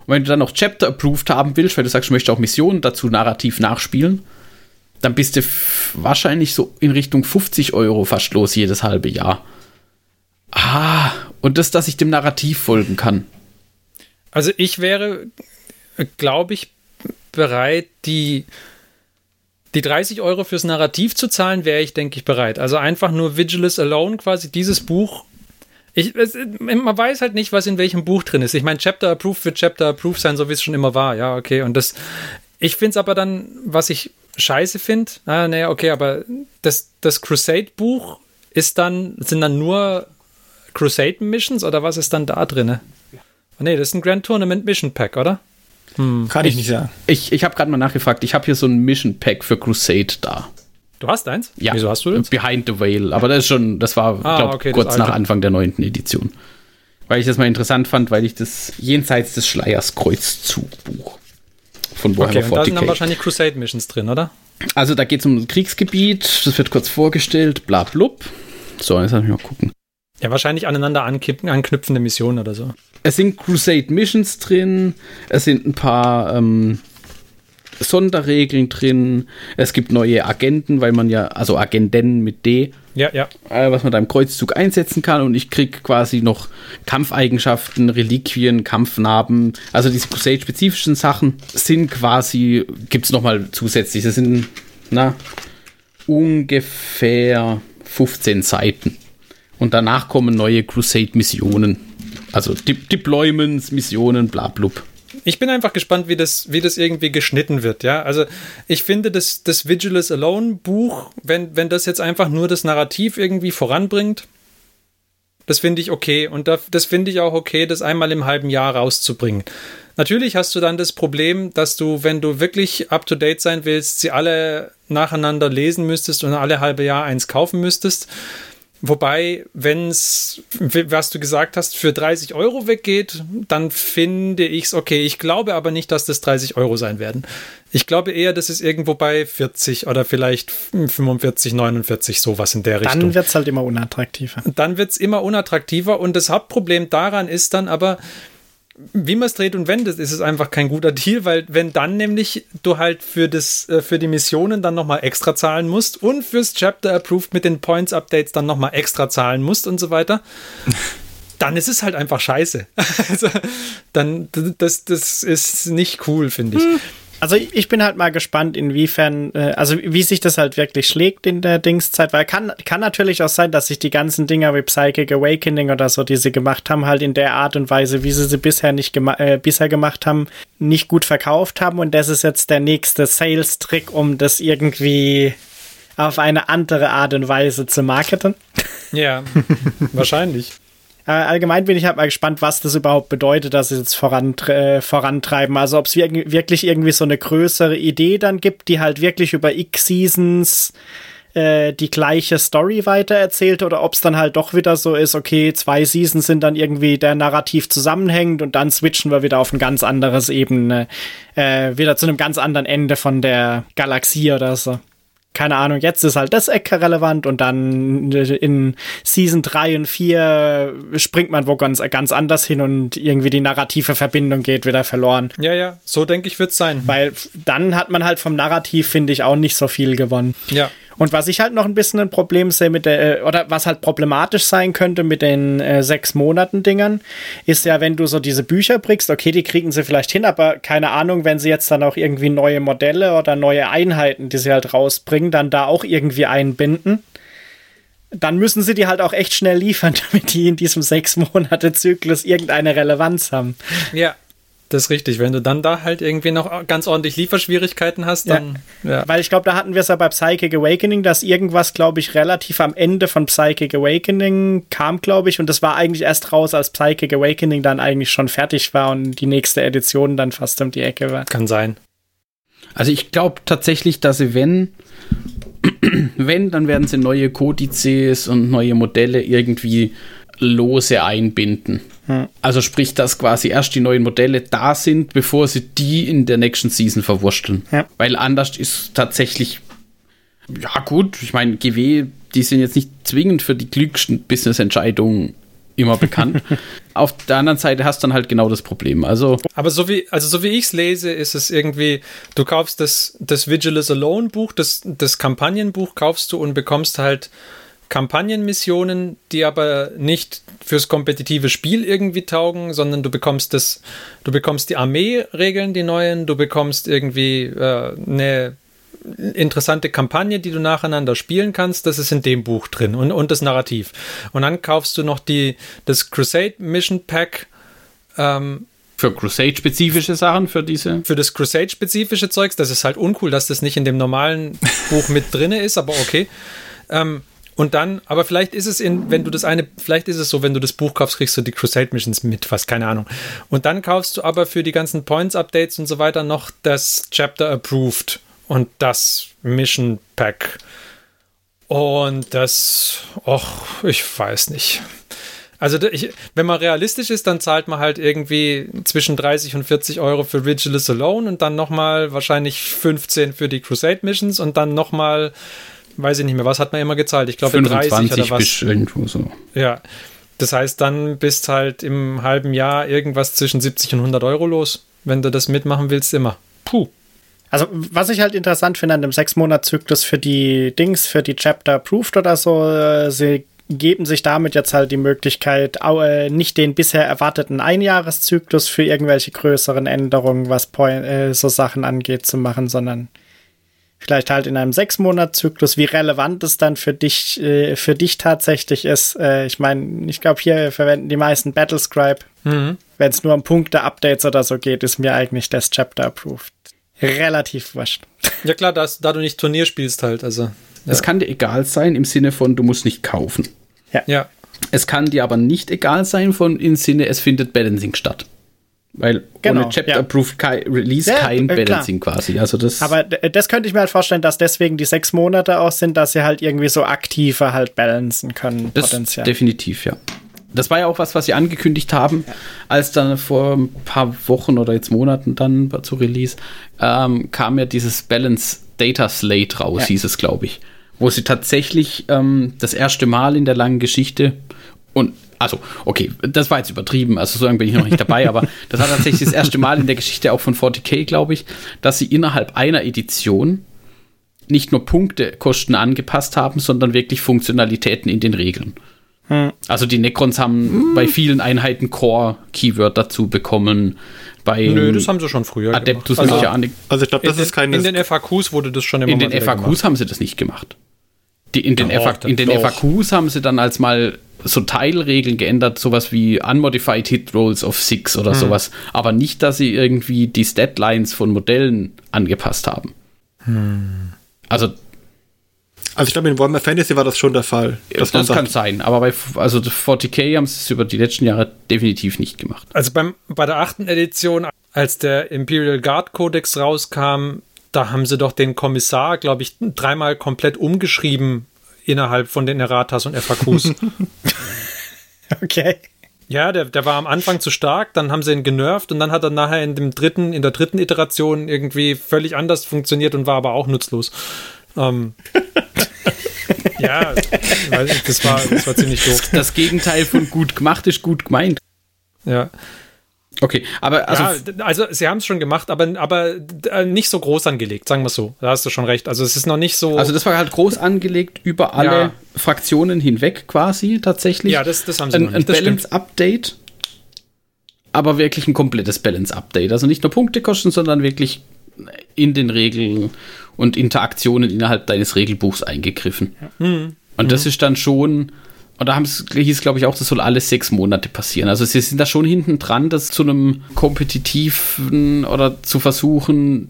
Und wenn du dann noch Chapter Approved haben willst, weil du sagst, du möchtest auch Missionen dazu narrativ nachspielen, dann bist du wahrscheinlich so in Richtung 50 Euro fast los jedes halbe Jahr. Ah, und das, dass ich dem Narrativ folgen kann. Also ich wäre, glaube ich, bereit, die 30 Euro fürs Narrativ zu zahlen, wäre ich, denke ich, bereit. Also einfach nur Vigilous Alone, quasi dieses Buch. Man weiß halt nicht, was in welchem Buch drin ist. Ich meine, Chapter Approved wird Chapter Approved sein, so wie es schon immer war. Ja, okay. Und das, ich finde es aber dann, was ich scheiße finde, aber das Crusade-Buch sind dann nur Crusade-Missions oder was ist dann da drin? Nee, das ist ein Grand Tournament Mission Pack, oder? Kann ich nicht sagen. Ich habe gerade mal nachgefragt. Ich habe hier so ein Mission Pack für Crusade da. Du hast eins? Ja. Wieso hast du das? Behind the Veil. Aber das war kurz nach Anfang der 9. Edition. Weil ich das mal interessant fand, weil ich das jenseits des Schleiers Kreuzzugbuch von Warhammer 40k. Okay, und da sind dann wahrscheinlich Crusade Missions drin, oder? Also da geht es um ein Kriegsgebiet. Das wird kurz vorgestellt. Blablub. So, jetzt lass mich mal gucken. Ja, wahrscheinlich aneinander anknüpfende Missionen oder so. Es sind Crusade-Missions drin, es sind ein paar Sonderregeln drin, es gibt neue Agenten, weil man ja, also Agenden mit D, was man da im Kreuzzug einsetzen kann, und ich krieg quasi noch Kampfeigenschaften, Reliquien, Kampfnarben, also diese Crusade-spezifischen Sachen sind quasi, gibt's nochmal zusätzlich, das sind ungefähr 15 Seiten. Und danach kommen neue Crusade-Missionen. Also Deployments, Missionen, blablub. Ich bin einfach gespannt, wie das irgendwie geschnitten wird. Ja? Also ich finde, das Vigilous Alone-Buch, wenn das jetzt einfach nur das Narrativ irgendwie voranbringt, das finde ich okay. Und das finde ich auch okay, das einmal im halben Jahr rauszubringen. Natürlich hast du dann das Problem, dass du, wenn du wirklich up-to-date sein willst, sie alle nacheinander lesen müsstest und alle halbe Jahr eins kaufen müsstest. Wobei, wenn es, was du gesagt hast, für 30 Euro weggeht, dann finde ich es okay. Ich glaube aber nicht, dass das 30 Euro sein werden. Ich glaube eher, das ist irgendwo bei 40 oder vielleicht 45, 49, sowas in der Richtung. Dann wird es halt immer unattraktiver. Und das Hauptproblem daran ist dann aber, wie man es dreht und wendet, ist es einfach kein guter Deal, weil wenn dann nämlich du halt für die Missionen dann nochmal extra zahlen musst und fürs Chapter Approved mit den Points Updates dann nochmal extra zahlen musst und so weiter, dann ist es halt einfach scheiße. Also dann, das ist nicht cool, finde ich. Also ich bin halt mal gespannt, inwiefern, also wie sich das halt wirklich schlägt in der Dingszeit, weil kann natürlich auch sein, dass sich die ganzen Dinger wie Psychic Awakening oder so, die sie gemacht haben, halt in der Art und Weise, wie sie bisher nicht bisher gemacht haben, nicht gut verkauft haben, und das ist jetzt der nächste Sales-Trick, um das irgendwie auf eine andere Art und Weise zu marketen. Ja, wahrscheinlich. Allgemein bin ich halt mal gespannt, was das überhaupt bedeutet, dass sie jetzt vorantreiben. Also ob es wirklich irgendwie so eine größere Idee dann gibt, die halt wirklich über X Seasons die gleiche Story weitererzählt, oder ob es dann halt doch wieder so ist, okay, 2 Seasons sind dann irgendwie der Narrativ zusammenhängend und dann switchen wir wieder auf ein ganz anderes Ebene, wieder zu einem ganz anderen Ende von der Galaxie oder so. Keine Ahnung, jetzt ist halt das Ecker relevant und dann in Season 3 und 4 springt man wo ganz anders hin und irgendwie die narrative Verbindung geht wieder verloren. Ja, so denke ich, wird es sein. Weil dann hat man halt vom Narrativ, finde ich, auch nicht so viel gewonnen. Ja. Und was ich halt noch ein bisschen ein Problem sehe mit der, oder was halt problematisch sein könnte mit den 6-Monaten-Dingern, ist ja, wenn du so diese Bücher bringst, okay, die kriegen sie vielleicht hin, aber keine Ahnung, wenn sie jetzt dann auch irgendwie neue Modelle oder neue Einheiten, die sie halt rausbringen, dann da auch irgendwie einbinden, dann müssen sie die halt auch echt schnell liefern, damit die in diesem 6-Monate-Zyklus irgendeine Relevanz haben. Ja. Das ist richtig. Wenn du dann da halt irgendwie noch ganz ordentlich Lieferschwierigkeiten hast, dann... Ja. Weil ich glaube, da hatten wir es ja bei Psychic Awakening, dass irgendwas, glaube ich, relativ am Ende von Psychic Awakening kam, glaube ich. Und das war eigentlich erst raus, als Psychic Awakening dann eigentlich schon fertig war und die nächste Edition dann fast um die Ecke war. Kann sein. Also ich glaube tatsächlich, dass sie, wenn, dann werden sie neue Kodizes und neue Modelle irgendwie lose einbinden. Hm. Also sprich, dass quasi erst die neuen Modelle da sind, bevor sie die in der nächsten Season verwurschteln. Ja. Weil anders ist tatsächlich, ja gut, ich meine, GW, die sind jetzt nicht zwingend für die klügsten Business-Entscheidungen immer bekannt. Auf der anderen Seite hast du dann halt genau das Problem. Aber so wie ich es lese, ist es irgendwie, du kaufst das Vigilous Alone Buch, das Kampagnenbuch kaufst du und bekommst halt Kampagnenmissionen, die aber nicht fürs kompetitive Spiel irgendwie taugen, sondern du bekommst die Armee-Regeln, die neuen, du bekommst irgendwie eine interessante Kampagne, die du nacheinander spielen kannst, das ist in dem Buch drin und das Narrativ. Und dann kaufst du noch das Crusade Mission Pack. Für Crusade-spezifische Sachen, für das Crusade-spezifische Zeugs, das ist halt uncool, dass das nicht in dem normalen Buch mit drin ist, aber okay. Und dann, aber vielleicht ist es vielleicht ist es so, wenn du das Buch kaufst, kriegst du die Crusade Missions mit, was, keine Ahnung. Und dann kaufst du aber für die ganzen Points Updates und so weiter noch das Chapter Approved und das Mission Pack. Und das, ich weiß nicht. Also wenn man realistisch ist, dann zahlt man halt irgendwie zwischen 30 und 40 Euro für Vigilous Alone und dann nochmal wahrscheinlich 15 für die Crusade Missions und dann nochmal, weiß ich nicht mehr, was hat man immer gezahlt? Ich glaube 30 oder was. Bis irgendwo so. Ja, das heißt, dann bist halt im halben Jahr irgendwas zwischen 70 und 100 Euro los, wenn du das mitmachen willst, immer. Puh. Also, was ich halt interessant finde an dem 6-Monats-Zyklus für die Chapter Approved oder so, sie geben sich damit jetzt halt die Möglichkeit, nicht den bisher erwarteten Einjahreszyklus für irgendwelche größeren Änderungen, was so Sachen angeht, zu machen, sondern vielleicht halt in einem 6-Monats-Zyklus, wie relevant es dann für dich tatsächlich ist. Ich meine, ich glaube, hier verwenden die meisten Battlescribe. Mhm. Wenn es nur um Punkte-Updates oder so geht, ist mir eigentlich das Chapter Approved relativ wurscht. Ja klar, da du nicht Turnier spielst halt. Also, es kann dir egal sein im Sinne von, du musst nicht kaufen. Ja. Es kann dir aber nicht egal sein im Sinne, es findet Balancing statt. Weil ohne Chapter-Approved Release kein Balancing klar. Quasi. Also das aber das könnte ich mir halt vorstellen, dass deswegen die 6 Monate auch sind, dass sie halt irgendwie so aktiver halt balancen können. Das Potenzial. Definitiv, ja. Das war ja auch was sie angekündigt haben, als dann vor ein paar Wochen oder jetzt Monaten dann zu Release kam ja dieses Balance Data Slate raus, hieß es, glaube ich. Wo sie tatsächlich das erste Mal in der langen Geschichte das war jetzt übertrieben, also so lange bin ich noch nicht dabei, aber das war tatsächlich das erste Mal in der Geschichte auch von 40k, glaube ich, dass sie innerhalb einer Edition nicht nur Punktekosten angepasst haben, sondern wirklich Funktionalitäten in den Regeln. Hm. Also die Necrons haben bei vielen Einheiten Core-Keyword dazu bekommen. Nö, das haben sie schon früher Adeptus gemacht. Also ich glaube, das ist keine... In den FAQs wurde das schon immer gemacht. In den FAQs haben sie das nicht gemacht. In den FAQs haben sie dann als mal so Teilregeln geändert, sowas wie Unmodified Hit Rolls of 6 oder sowas. Aber nicht, dass sie irgendwie die Statlines von Modellen angepasst haben. Hm. Also ich glaube, in Warhammer Fantasy war das schon der Fall. Das kann sein, aber bei 40k haben sie es über die letzten Jahre definitiv nicht gemacht. Also bei der 8. Edition, als der Imperial Guard Codex rauskam, da haben sie doch den Kommissar, glaube ich, 3-mal komplett umgeschrieben innerhalb von den Erratas und FAQs. Okay. Ja, der war am Anfang zu stark, dann haben sie ihn genervt und dann hat er nachher in der dritten Iteration irgendwie völlig anders funktioniert und war aber auch nutzlos. Ja, das war ziemlich doof. Das Gegenteil von gut gemacht ist gut gemeint. Ja. Okay, aber sie haben es schon gemacht, aber nicht so groß angelegt, sagen wir es so. Da hast du schon recht. Also es ist noch nicht so. Also das war halt groß angelegt über alle Fraktionen hinweg quasi tatsächlich. Ja, das haben sie noch nicht. Ein Balance-Update, aber wirklich ein komplettes Balance-Update. Also nicht nur Punkte kosten, sondern wirklich in den Regeln und Interaktionen innerhalb deines Regelbuchs eingegriffen. Ja. Und das ist dann schon, und da hieß, glaube ich, auch, das soll alle 6 Monate passieren. Also sie sind da schon hinten dran, das zu einem kompetitiven oder zu versuchen,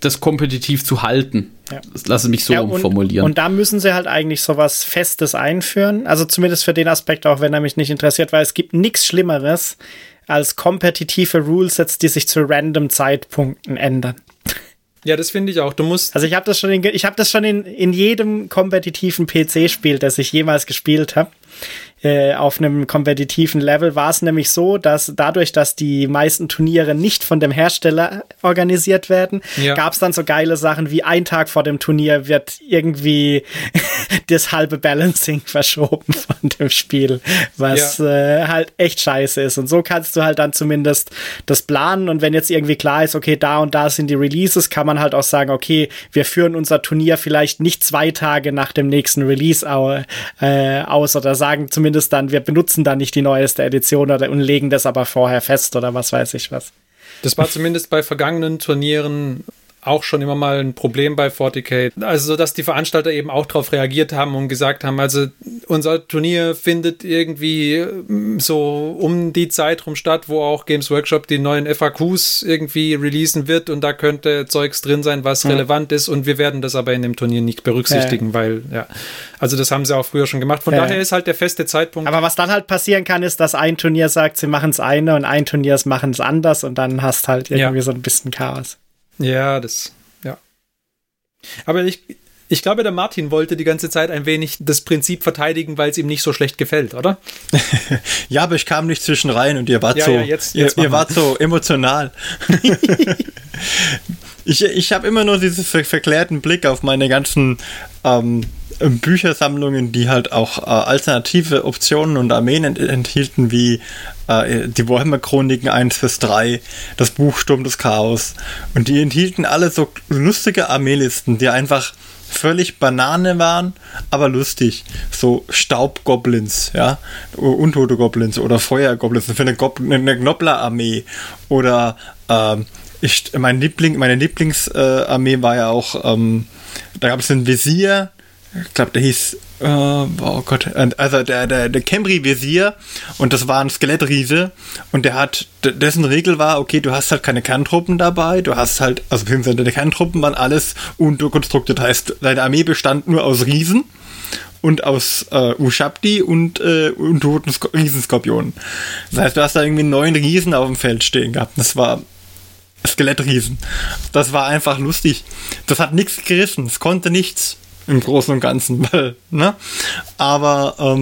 das kompetitiv zu halten. Ja. Das lasse mich so formulieren. Und da müssen sie halt eigentlich sowas Festes einführen. Also zumindest für den Aspekt, auch wenn er mich nicht interessiert, weil es gibt nichts Schlimmeres als kompetitive Rulesets, die sich zu random Zeitpunkten ändern. Ja, das finde ich auch. Also ich habe das schon in jedem kompetitiven PC-Spiel, das ich jemals gespielt habe, auf einem kompetitiven Level war es nämlich so, dass dadurch, dass die meisten Turniere nicht von dem Hersteller organisiert werden, gab es dann so geile Sachen wie ein Tag vor dem Turnier wird irgendwie das halbe Balancing verschoben von dem Spiel, was halt echt scheiße ist. Und so kannst du halt dann zumindest das planen, und wenn jetzt irgendwie klar ist, okay, da und da sind die Releases, kann man halt auch sagen, okay, wir führen unser Turnier vielleicht nicht 2 Tage nach dem nächsten Release aus, oder sagen zumindest dann, wir benutzen dann nicht die neueste Edition oder und legen das aber vorher fest oder was weiß ich was. Das war zumindest bei vergangenen Turnieren auch schon immer mal ein Problem bei 40k. Also so, dass die Veranstalter eben auch darauf reagiert haben und gesagt haben, also unser Turnier findet irgendwie so um die Zeit rum statt, wo auch Games Workshop die neuen FAQs irgendwie releasen wird, und da könnte Zeugs drin sein, was relevant ist, und wir werden das aber in dem Turnier nicht berücksichtigen, weil, also das haben sie auch früher schon gemacht. Von daher ist halt der feste Zeitpunkt. Aber was dann halt passieren kann, ist, dass ein Turnier sagt, sie machen es eine, und ein Turnier machen es anders, und dann hast halt irgendwie so ein bisschen Chaos. Ja, Aber ich glaube, der Martin wollte die ganze Zeit ein wenig das Prinzip verteidigen, weil es ihm nicht so schlecht gefällt, oder? Ja, aber ich kam nicht zwischen rein, und ihr wart ihr wart so emotional. Ich habe immer nur diesen verklärten Blick auf meine ganzen Büchersammlungen, die halt auch alternative Optionen und Armeen enthielten, wie die Warhammer-Chroniken 1-3, das Buch Sturm des Chaos. Und die enthielten alle so lustige Armeelisten, die einfach völlig Banane waren, aber lustig. So Staubgoblins, untote Goblins oder Feuergoblins für eine Knobler-Armee oder meine Lieblingsarmee war ja auch, da gab es einen Visier, ich glaube, der hieß der Kemri-Visier, und das war ein Skelettriese, und der hat, dessen Regel war, okay, du hast halt keine Kerntruppen dabei, beziehungsweise deine Kerntruppen waren alles undokonstruktet, heißt, deine Armee bestand nur aus Riesen und aus Ushabti und untoten Riesenskorpionen. Das heißt, du hast da irgendwie 9 Riesen auf dem Feld stehen gehabt, das war Skelettriesen. Das war einfach lustig. Das hat nichts gerissen, es konnte nichts im Großen und Ganzen, ne? Aber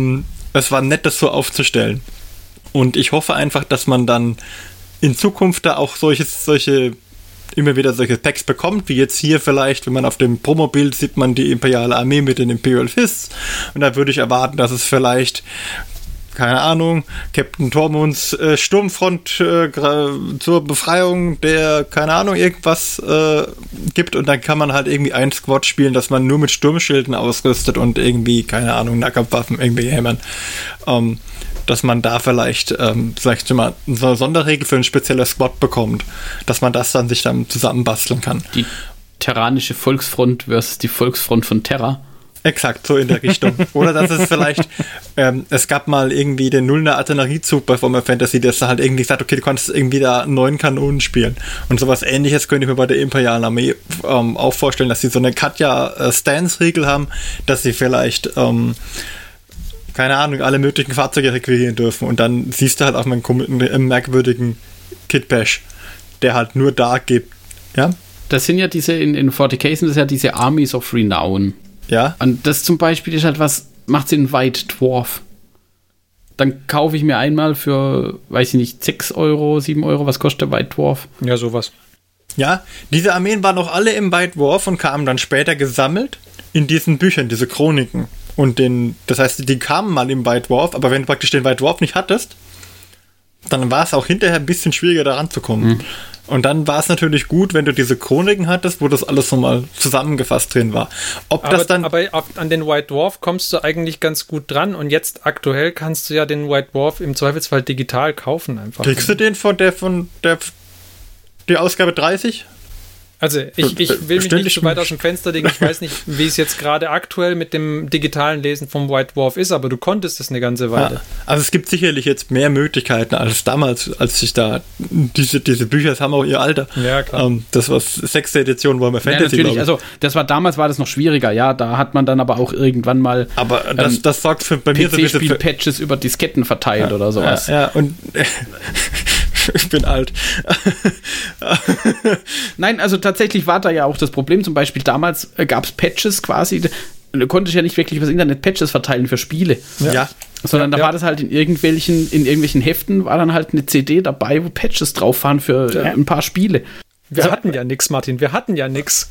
es war nett, das so aufzustellen. Und ich hoffe einfach, dass man dann in Zukunft da auch immer wieder solche Packs bekommt, wie jetzt hier vielleicht, wenn man auf dem Promobild sieht man die Imperiale Armee mit den Imperial Fists, und da würde ich erwarten, dass es vielleicht, keine Ahnung, Captain Tormunds Sturmfront zur Befreiung der, keine Ahnung, irgendwas gibt, und dann kann man halt irgendwie ein Squad spielen, dass man nur mit Sturmschilden ausrüstet und irgendwie, keine Ahnung, Nahkampfwaffen irgendwie hämmern. Dass man da vielleicht mal so eine Sonderregel für ein spezielles Squad bekommt, dass man das dann sich dann zusammenbasteln kann. Die terranische Volksfront versus die Volksfront von Terra. Exakt, so in der Richtung. Oder dass es vielleicht, es gab mal irgendwie den Nullner Artilleriezug bei Warhammer Fantasy, der halt irgendwie sagt, okay, du kannst irgendwie da 9 Kanonen spielen. Und sowas Ähnliches könnte ich mir bei der Imperialen Armee auch vorstellen, dass sie so eine Katja-Stance-Regel haben, dass sie vielleicht, keine Ahnung, alle möglichen Fahrzeuge requirieren dürfen. Und dann siehst du halt auch mal einen merkwürdigen Kid-Bash, der halt nur da gibt. Ja? Das sind ja diese, in 40k sind das ja diese Armies of Renown. Ja. Und das zum Beispiel ist halt was, macht sie einen White Dwarf. Dann kaufe ich mir einmal für, weiß ich nicht, 6 Euro, 7 Euro, was kostet der White Dwarf? Ja, sowas. Ja, diese Armeen waren auch alle im White Dwarf und kamen dann später gesammelt in diesen Büchern, diese Chroniken. Und das heißt, die kamen mal im White Dwarf, aber wenn du praktisch den White Dwarf nicht hattest, dann war es auch hinterher ein bisschen schwieriger, da ranzukommen. Mhm. Und dann war es natürlich gut, wenn du diese Chroniken hattest, wo das alles nochmal zusammengefasst drin war. Aber an den White Dwarf kommst du eigentlich ganz gut dran, und jetzt aktuell kannst du ja den White Dwarf im Zweifelsfall digital kaufen einfach. Kriegst du den von der Ausgabe 30? Also ich will mich nicht so weit aus dem Fenster legen. Ich weiß nicht, wie es jetzt gerade aktuell mit dem digitalen Lesen vom White Dwarf ist, aber du konntest es eine ganze Weile. Ja, also es gibt sicherlich jetzt mehr Möglichkeiten als damals, als ich da diese Bücher haben auch ihr Alter. Ja, klar. Das war 6. Edition Warhammer Fantasy. Ja, natürlich. Also damals war das noch schwieriger. Ja, da hat man dann aber auch irgendwann mal. Aber das sorgt für bei mir so ein bisschen PC-Spiel-Patches über Disketten verteilt oder sowas. Ja, und ich bin alt. Nein, also tatsächlich war da ja auch das Problem. Zum Beispiel damals gab es Patches quasi. Du konntest ja nicht wirklich über das Internet Patches verteilen für Spiele. Ja. Sondern da war das halt in irgendwelchen Heften war dann halt eine CD dabei, wo Patches drauf waren für ein paar Spiele. Wir hatten ja nix, Martin. Wir hatten nix.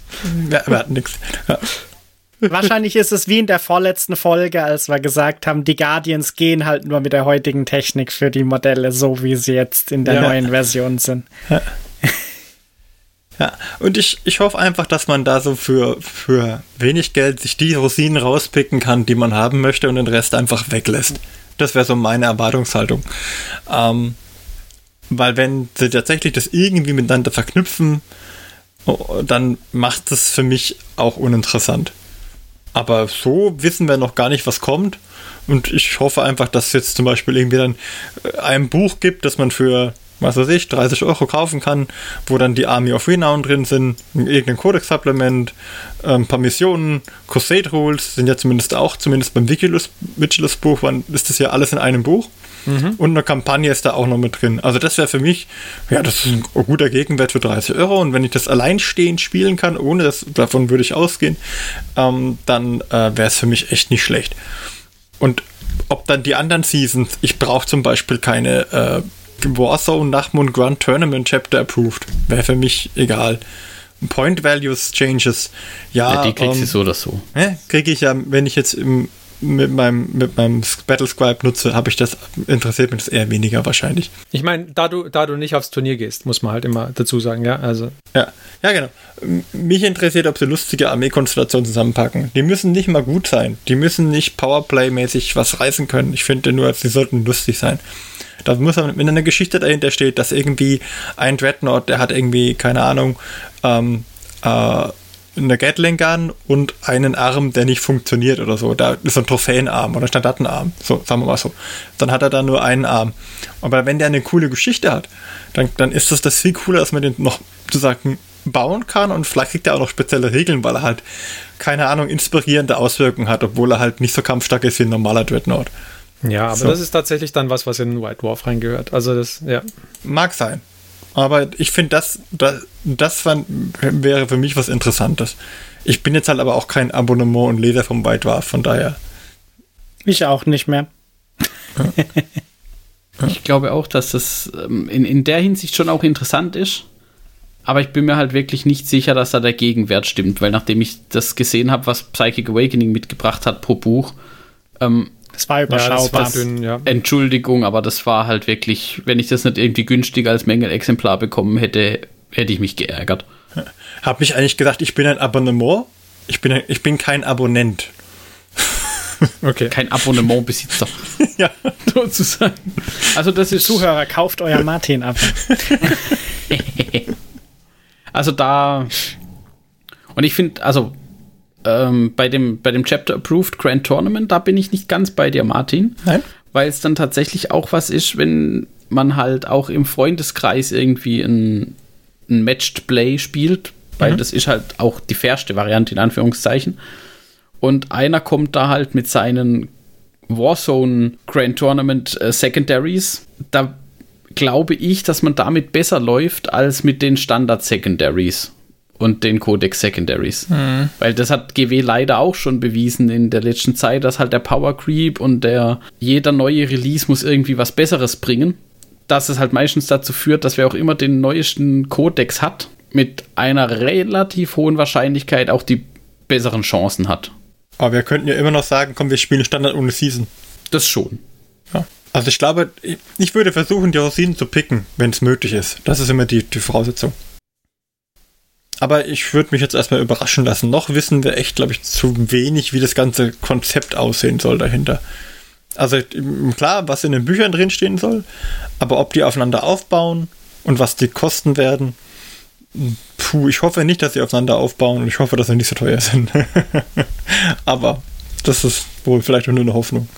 Ja. Wahrscheinlich ist es wie in der vorletzten Folge, als wir gesagt haben, die Guardians gehen halt nur mit der heutigen Technik für die Modelle, so wie sie jetzt in der neuen Version sind. Ja. Ja, und ich hoffe einfach, dass man da so für wenig Geld sich die Rosinen rauspicken kann, die man haben möchte und den Rest einfach weglässt. Das wäre so meine Erwartungshaltung. Weil wenn sie tatsächlich das irgendwie miteinander verknüpfen, dann macht es für mich auch uninteressant. Aber so wissen wir noch gar nicht, was kommt. Und ich hoffe einfach, dass es jetzt zum Beispiel irgendwie dann ein Buch gibt, das man für... was weiß ich, 30 € kaufen kann, wo dann die Army of Renown drin sind, irgendein Codex-Supplement, ein paar Missionen, Crusade-Rules sind ja zumindest beim Vigilous-Buch, ist das ja alles in einem Buch. Mhm. Und eine Kampagne ist da auch noch mit drin. Also das wäre für mich, das ist ein guter Gegenwert für 30 €. Und wenn ich das alleinstehend spielen kann, ohne das, davon würde ich ausgehen, dann wäre es für mich echt nicht schlecht. Und ob dann die anderen Seasons, ich brauche zum Beispiel keine... Warzone Nachmund Grand Tournament Chapter Approved. Wäre für mich egal. Point Values Changes. Ja, die kriegst du so oder so. Kriege ich ja, wenn ich jetzt mit meinem Battlescribe nutze, interessiert mich das eher weniger wahrscheinlich. Ich meine, da du nicht aufs Turnier gehst, muss man halt immer dazu sagen, ja, also. Ja, genau. Mich interessiert, ob sie lustige Armeekonstellationen zusammenpacken. Die müssen nicht mal gut sein. Die müssen nicht Powerplay-mäßig was reißen können. Ich finde nur, sie sollten lustig sein. Da muss man, wenn eine Geschichte dahinter steht, dass irgendwie ein Dreadnought, der hat irgendwie, keine Ahnung, eine Gatling Gun und einen Arm, der nicht funktioniert oder so. Da ist ein Trophäenarm oder Standartenarm, so, sagen wir mal so. Dann hat er da nur einen Arm. Aber wenn der eine coole Geschichte hat, dann ist das viel cooler, dass man den noch sozusagen bauen kann und vielleicht kriegt er auch noch spezielle Regeln, weil er halt, keine Ahnung, inspirierende Auswirkungen hat, obwohl er halt nicht so kampfstark ist wie ein normaler Dreadnought. Ja, aber so. Das ist tatsächlich dann was in White Dwarf reingehört. Also das, ja. Mag sein. Aber ich finde, das wäre für mich was Interessantes. Ich bin jetzt halt aber auch kein Abonnement und Leser vom White Dwarf, von daher. Ich auch nicht mehr. Ja. Ich glaube auch, dass das in der Hinsicht schon auch interessant ist. Aber ich bin mir halt wirklich nicht sicher, dass da der Gegenwert stimmt. Weil nachdem ich das gesehen habe, was Psychic Awakening mitgebracht hat pro Buch, das war überschaubar. Entschuldigung, aber das war halt wirklich, wenn ich das nicht irgendwie günstiger als Mängelexemplar bekommen hätte, hätte ich mich geärgert. Hab mich eigentlich gesagt, ich bin ein Abonnement, ich bin kein Abonnent. Okay. Kein Abonnementbesitzer. Ja, sozusagen. Also das ist Zuhörer, kauft euer Martin ab. Also da, und ich finde, also bei dem Chapter Approved Grand Tournament, da bin ich nicht ganz bei dir, Martin. Nein. Weil es dann tatsächlich auch was ist, wenn man halt auch im Freundeskreis irgendwie ein Matched Play spielt, weil das ist halt auch die fairste Variante, in Anführungszeichen. Und einer kommt da halt mit seinen Warzone Grand Tournament Secondaries. Da glaube ich, dass man damit besser läuft, als mit den Standard Secondaries und den Codex Secondaries. Weil das hat GW leider auch schon bewiesen in der letzten Zeit, dass halt der Power Creep und jeder neue Release muss irgendwie was Besseres bringen, dass es halt meistens dazu führt, dass wer auch immer den neuesten Codex hat, mit einer relativ hohen Wahrscheinlichkeit auch die besseren Chancen hat. Aber wir könnten ja immer noch sagen, komm, wir spielen Standard ohne Season. Das schon. Ja. Also ich glaube, ich würde versuchen, die Rosinen zu picken, wenn es möglich ist. Das ist immer die Voraussetzung. Aber ich würde mich jetzt erstmal überraschen lassen. Noch wissen wir echt, glaube ich, zu wenig, wie das ganze Konzept aussehen soll dahinter. Also klar, was in den Büchern drinstehen soll, aber ob die aufeinander aufbauen und was die kosten werden, ich hoffe nicht, dass sie aufeinander aufbauen und ich hoffe, dass sie nicht so teuer sind. Aber das ist wohl vielleicht nur eine Hoffnung.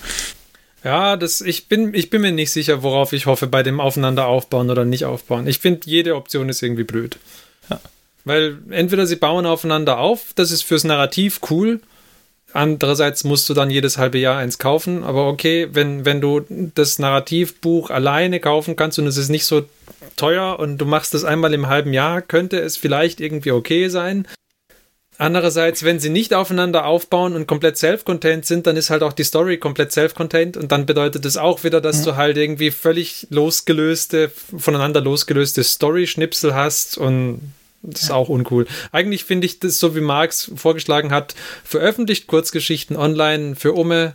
Ja, ich bin mir nicht sicher, worauf ich hoffe, bei dem Aufeinander aufbauen oder nicht aufbauen. Ich finde, jede Option ist irgendwie blöd. Ja. Weil entweder sie bauen aufeinander auf, das ist fürs Narrativ cool, andererseits musst du dann jedes halbe Jahr eins kaufen, aber okay, wenn du das Narrativbuch alleine kaufen kannst und es ist nicht so teuer und du machst das einmal im halben Jahr, könnte es vielleicht irgendwie okay sein. Andererseits, wenn sie nicht aufeinander aufbauen und komplett self-contained sind, dann ist halt auch die Story komplett self-contained und dann bedeutet das auch wieder, dass du halt irgendwie völlig voneinander losgelöste Story-Schnipsel hast und das ist auch uncool. Eigentlich finde ich das, so wie Marx vorgeschlagen hat, veröffentlicht Kurzgeschichten online für Umme,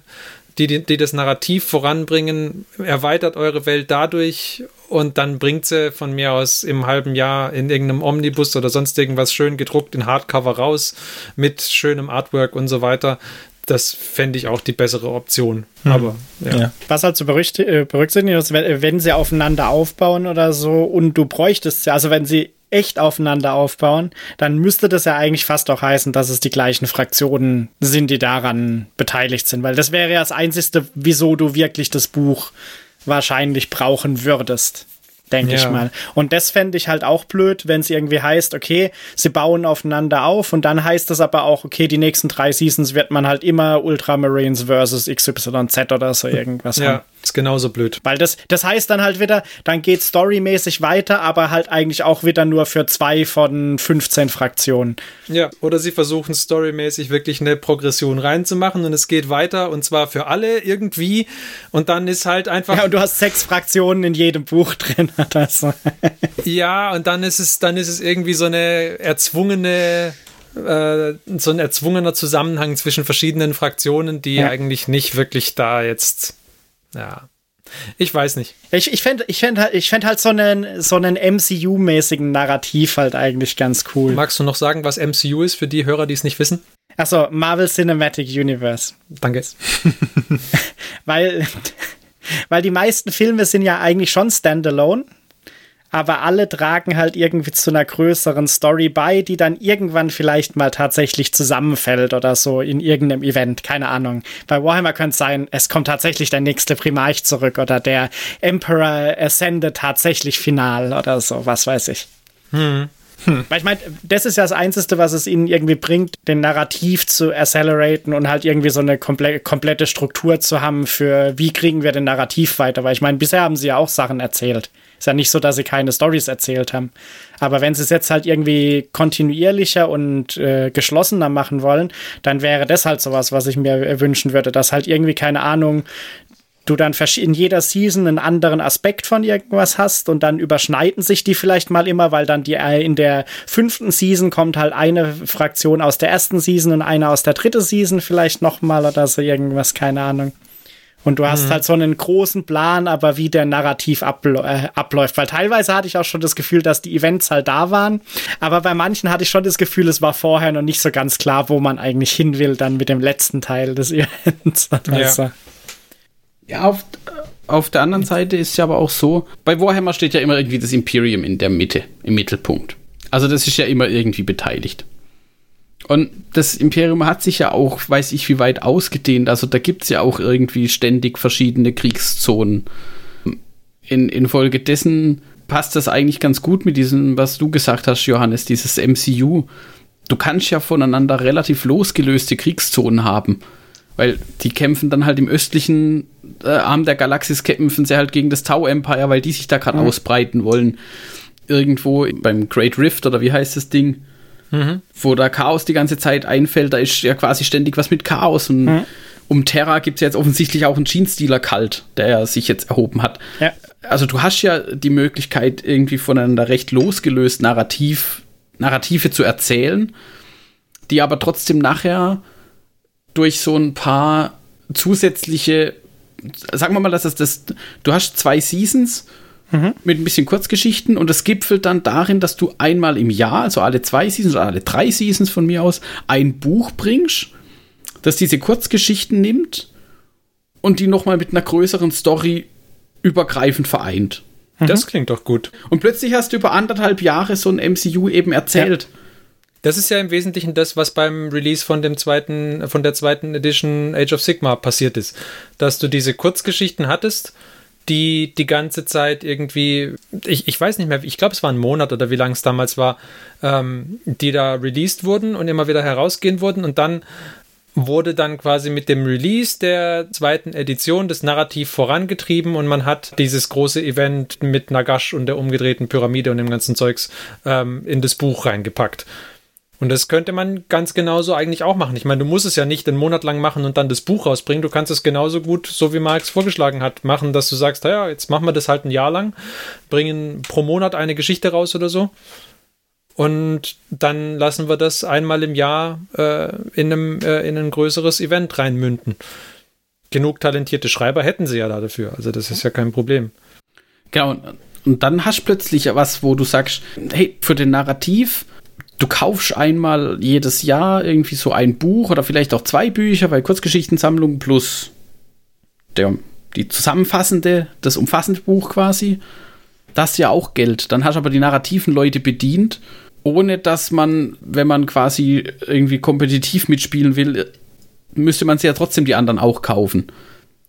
die das Narrativ voranbringen, erweitert eure Welt dadurch und dann bringt sie von mir aus im halben Jahr in irgendeinem Omnibus oder sonst irgendwas schön gedruckt in Hardcover raus mit schönem Artwork und so weiter. Das fände ich auch die bessere Option. Aber ja. Was halt zu berücksichtigen ist, wenn sie aufeinander aufbauen oder so und du bräuchtest sie, also wenn sie echt aufeinander aufbauen, dann müsste das ja eigentlich fast auch heißen, dass es die gleichen Fraktionen sind, die daran beteiligt sind, weil das wäre ja das Einzige, wieso du wirklich das Buch wahrscheinlich brauchen würdest, denke ich mal. Und das fände ich halt auch blöd, wenn es irgendwie heißt, okay, sie bauen aufeinander auf und dann heißt es aber auch, okay, die nächsten 3 Seasons wird man halt immer Ultramarines versus XYZ oder so irgendwas haben. Ist genauso blöd. Weil das heißt dann halt wieder, dann geht storymäßig weiter, aber halt eigentlich auch wieder nur für 2 von 15 Fraktionen. Ja, oder sie versuchen storymäßig wirklich eine Progression reinzumachen und es geht weiter und zwar für alle irgendwie und dann ist halt einfach... Ja, und du hast 6 Fraktionen in jedem Buch drin. Also. Ja, und dann ist es irgendwie so eine erzwungene... so ein erzwungener Zusammenhang zwischen verschiedenen Fraktionen, die eigentlich nicht wirklich da jetzt... Ja, ich weiß nicht. Ich fänd halt so einen MCU-mäßigen Narrativ halt eigentlich ganz cool. Magst du noch sagen, was MCU ist für die Hörer, die es nicht wissen? Achso, Marvel Cinematic Universe. Danke. Weil die meisten Filme sind ja eigentlich schon standalone, aber alle tragen halt irgendwie zu einer größeren Story bei, die dann irgendwann vielleicht mal tatsächlich zusammenfällt oder so in irgendeinem Event, keine Ahnung. Bei Warhammer könnte es sein, es kommt tatsächlich der nächste Primarch zurück oder der Emperor ascended tatsächlich final oder so, was weiß ich. Weil ich meine, das ist ja das Einzige, was es ihnen irgendwie bringt, den Narrativ zu acceleraten und halt irgendwie so eine komplette Struktur zu haben für, wie kriegen wir den Narrativ weiter, weil ich meine, bisher haben sie ja auch Sachen erzählt. Ist ja nicht so, dass sie keine Storys erzählt haben. Aber wenn sie es jetzt halt irgendwie kontinuierlicher und geschlossener machen wollen, dann wäre das halt sowas, was ich mir wünschen würde, dass halt irgendwie, keine Ahnung, du dann in jeder Season einen anderen Aspekt von irgendwas hast und dann überschneiden sich die vielleicht mal immer, weil dann die in der 5. Season kommt halt eine Fraktion aus der 1. Season und eine aus der 3. Season vielleicht nochmal oder so irgendwas, keine Ahnung. Und du hast halt so einen großen Plan, aber wie der Narrativ abläuft. Weil teilweise hatte ich auch schon das Gefühl, dass die Events halt da waren. Aber bei manchen hatte ich schon das Gefühl, es war vorher noch nicht so ganz klar, wo man eigentlich hin will, dann mit dem letzten Teil des Events. Ja, auf der anderen Seite ist es ja aber auch so, bei Warhammer steht ja immer irgendwie das Imperium in der Mitte, im Mittelpunkt. Also das ist ja immer irgendwie beteiligt. Und das Imperium hat sich ja auch, weiß ich wie weit, ausgedehnt. Also da gibt es ja auch irgendwie ständig verschiedene Kriegszonen. Infolgedessen passt das eigentlich ganz gut mit diesem, was du gesagt hast, Johannes, dieses MCU. Du kannst ja voneinander relativ losgelöste Kriegszonen haben. Weil die kämpfen dann halt im östlichen Arm der Galaxis, kämpfen sie halt gegen das Tau-Empire, weil die sich da gerade ausbreiten wollen. Irgendwo beim Great Rift oder wie heißt das Ding? Wo da Chaos die ganze Zeit einfällt, da ist ja quasi ständig was mit Chaos und um Terra gibt es ja jetzt offensichtlich auch einen Jeans-Dealer Cult, der sich jetzt erhoben hat. Ja. Also du hast ja die Möglichkeit, irgendwie voneinander recht losgelöst Narrative zu erzählen, die aber trotzdem nachher durch so ein paar zusätzliche, sagen wir mal, dass du hast 2 Seasons mit ein bisschen Kurzgeschichten und das gipfelt dann darin, dass du einmal im Jahr, also alle 2 Seasons oder alle 3 Seasons von mir aus, ein Buch bringst, das diese Kurzgeschichten nimmt und die nochmal mit einer größeren Story übergreifend vereint. Das klingt doch gut. Und plötzlich hast du über anderthalb Jahre so ein MCU eben erzählt. Ja. Das ist ja im Wesentlichen das, was beim Release von der zweiten Edition Age of Sigmar passiert ist. Dass du diese Kurzgeschichten hattest, die ganze Zeit irgendwie, ich weiß nicht mehr, ich glaube, es war ein Monat oder wie lang es damals war, die da released wurden und immer wieder herausgehen wurden und dann wurde dann quasi mit dem Release der 2. Edition das Narrativ vorangetrieben und man hat dieses große Event mit Nagash und der umgedrehten Pyramide und dem ganzen Zeugs in das Buch reingepackt. Und das könnte man ganz genauso eigentlich auch machen. Ich meine, du musst es ja nicht einen Monat lang machen und dann das Buch rausbringen. Du kannst es genauso gut, so wie Marx vorgeschlagen hat, machen, dass du sagst, naja, jetzt machen wir das halt ein Jahr lang, bringen pro Monat eine Geschichte raus oder so. Und dann lassen wir das einmal im Jahr in ein größeres Event reinmünden. Genug talentierte Schreiber hätten sie ja da dafür. Also das ist ja kein Problem. Genau. Und dann hast du plötzlich was, wo du sagst, hey, für den Narrativ, du kaufst einmal jedes Jahr irgendwie so ein Buch oder vielleicht auch zwei Bücher, weil Kurzgeschichtensammlung plus die zusammenfassende, das umfassende Buch quasi, das ist ja auch Geld. Dann hast du aber die narrativen Leute bedient, ohne dass man, wenn man quasi irgendwie kompetitiv mitspielen will, müsste man sie ja trotzdem die anderen auch kaufen.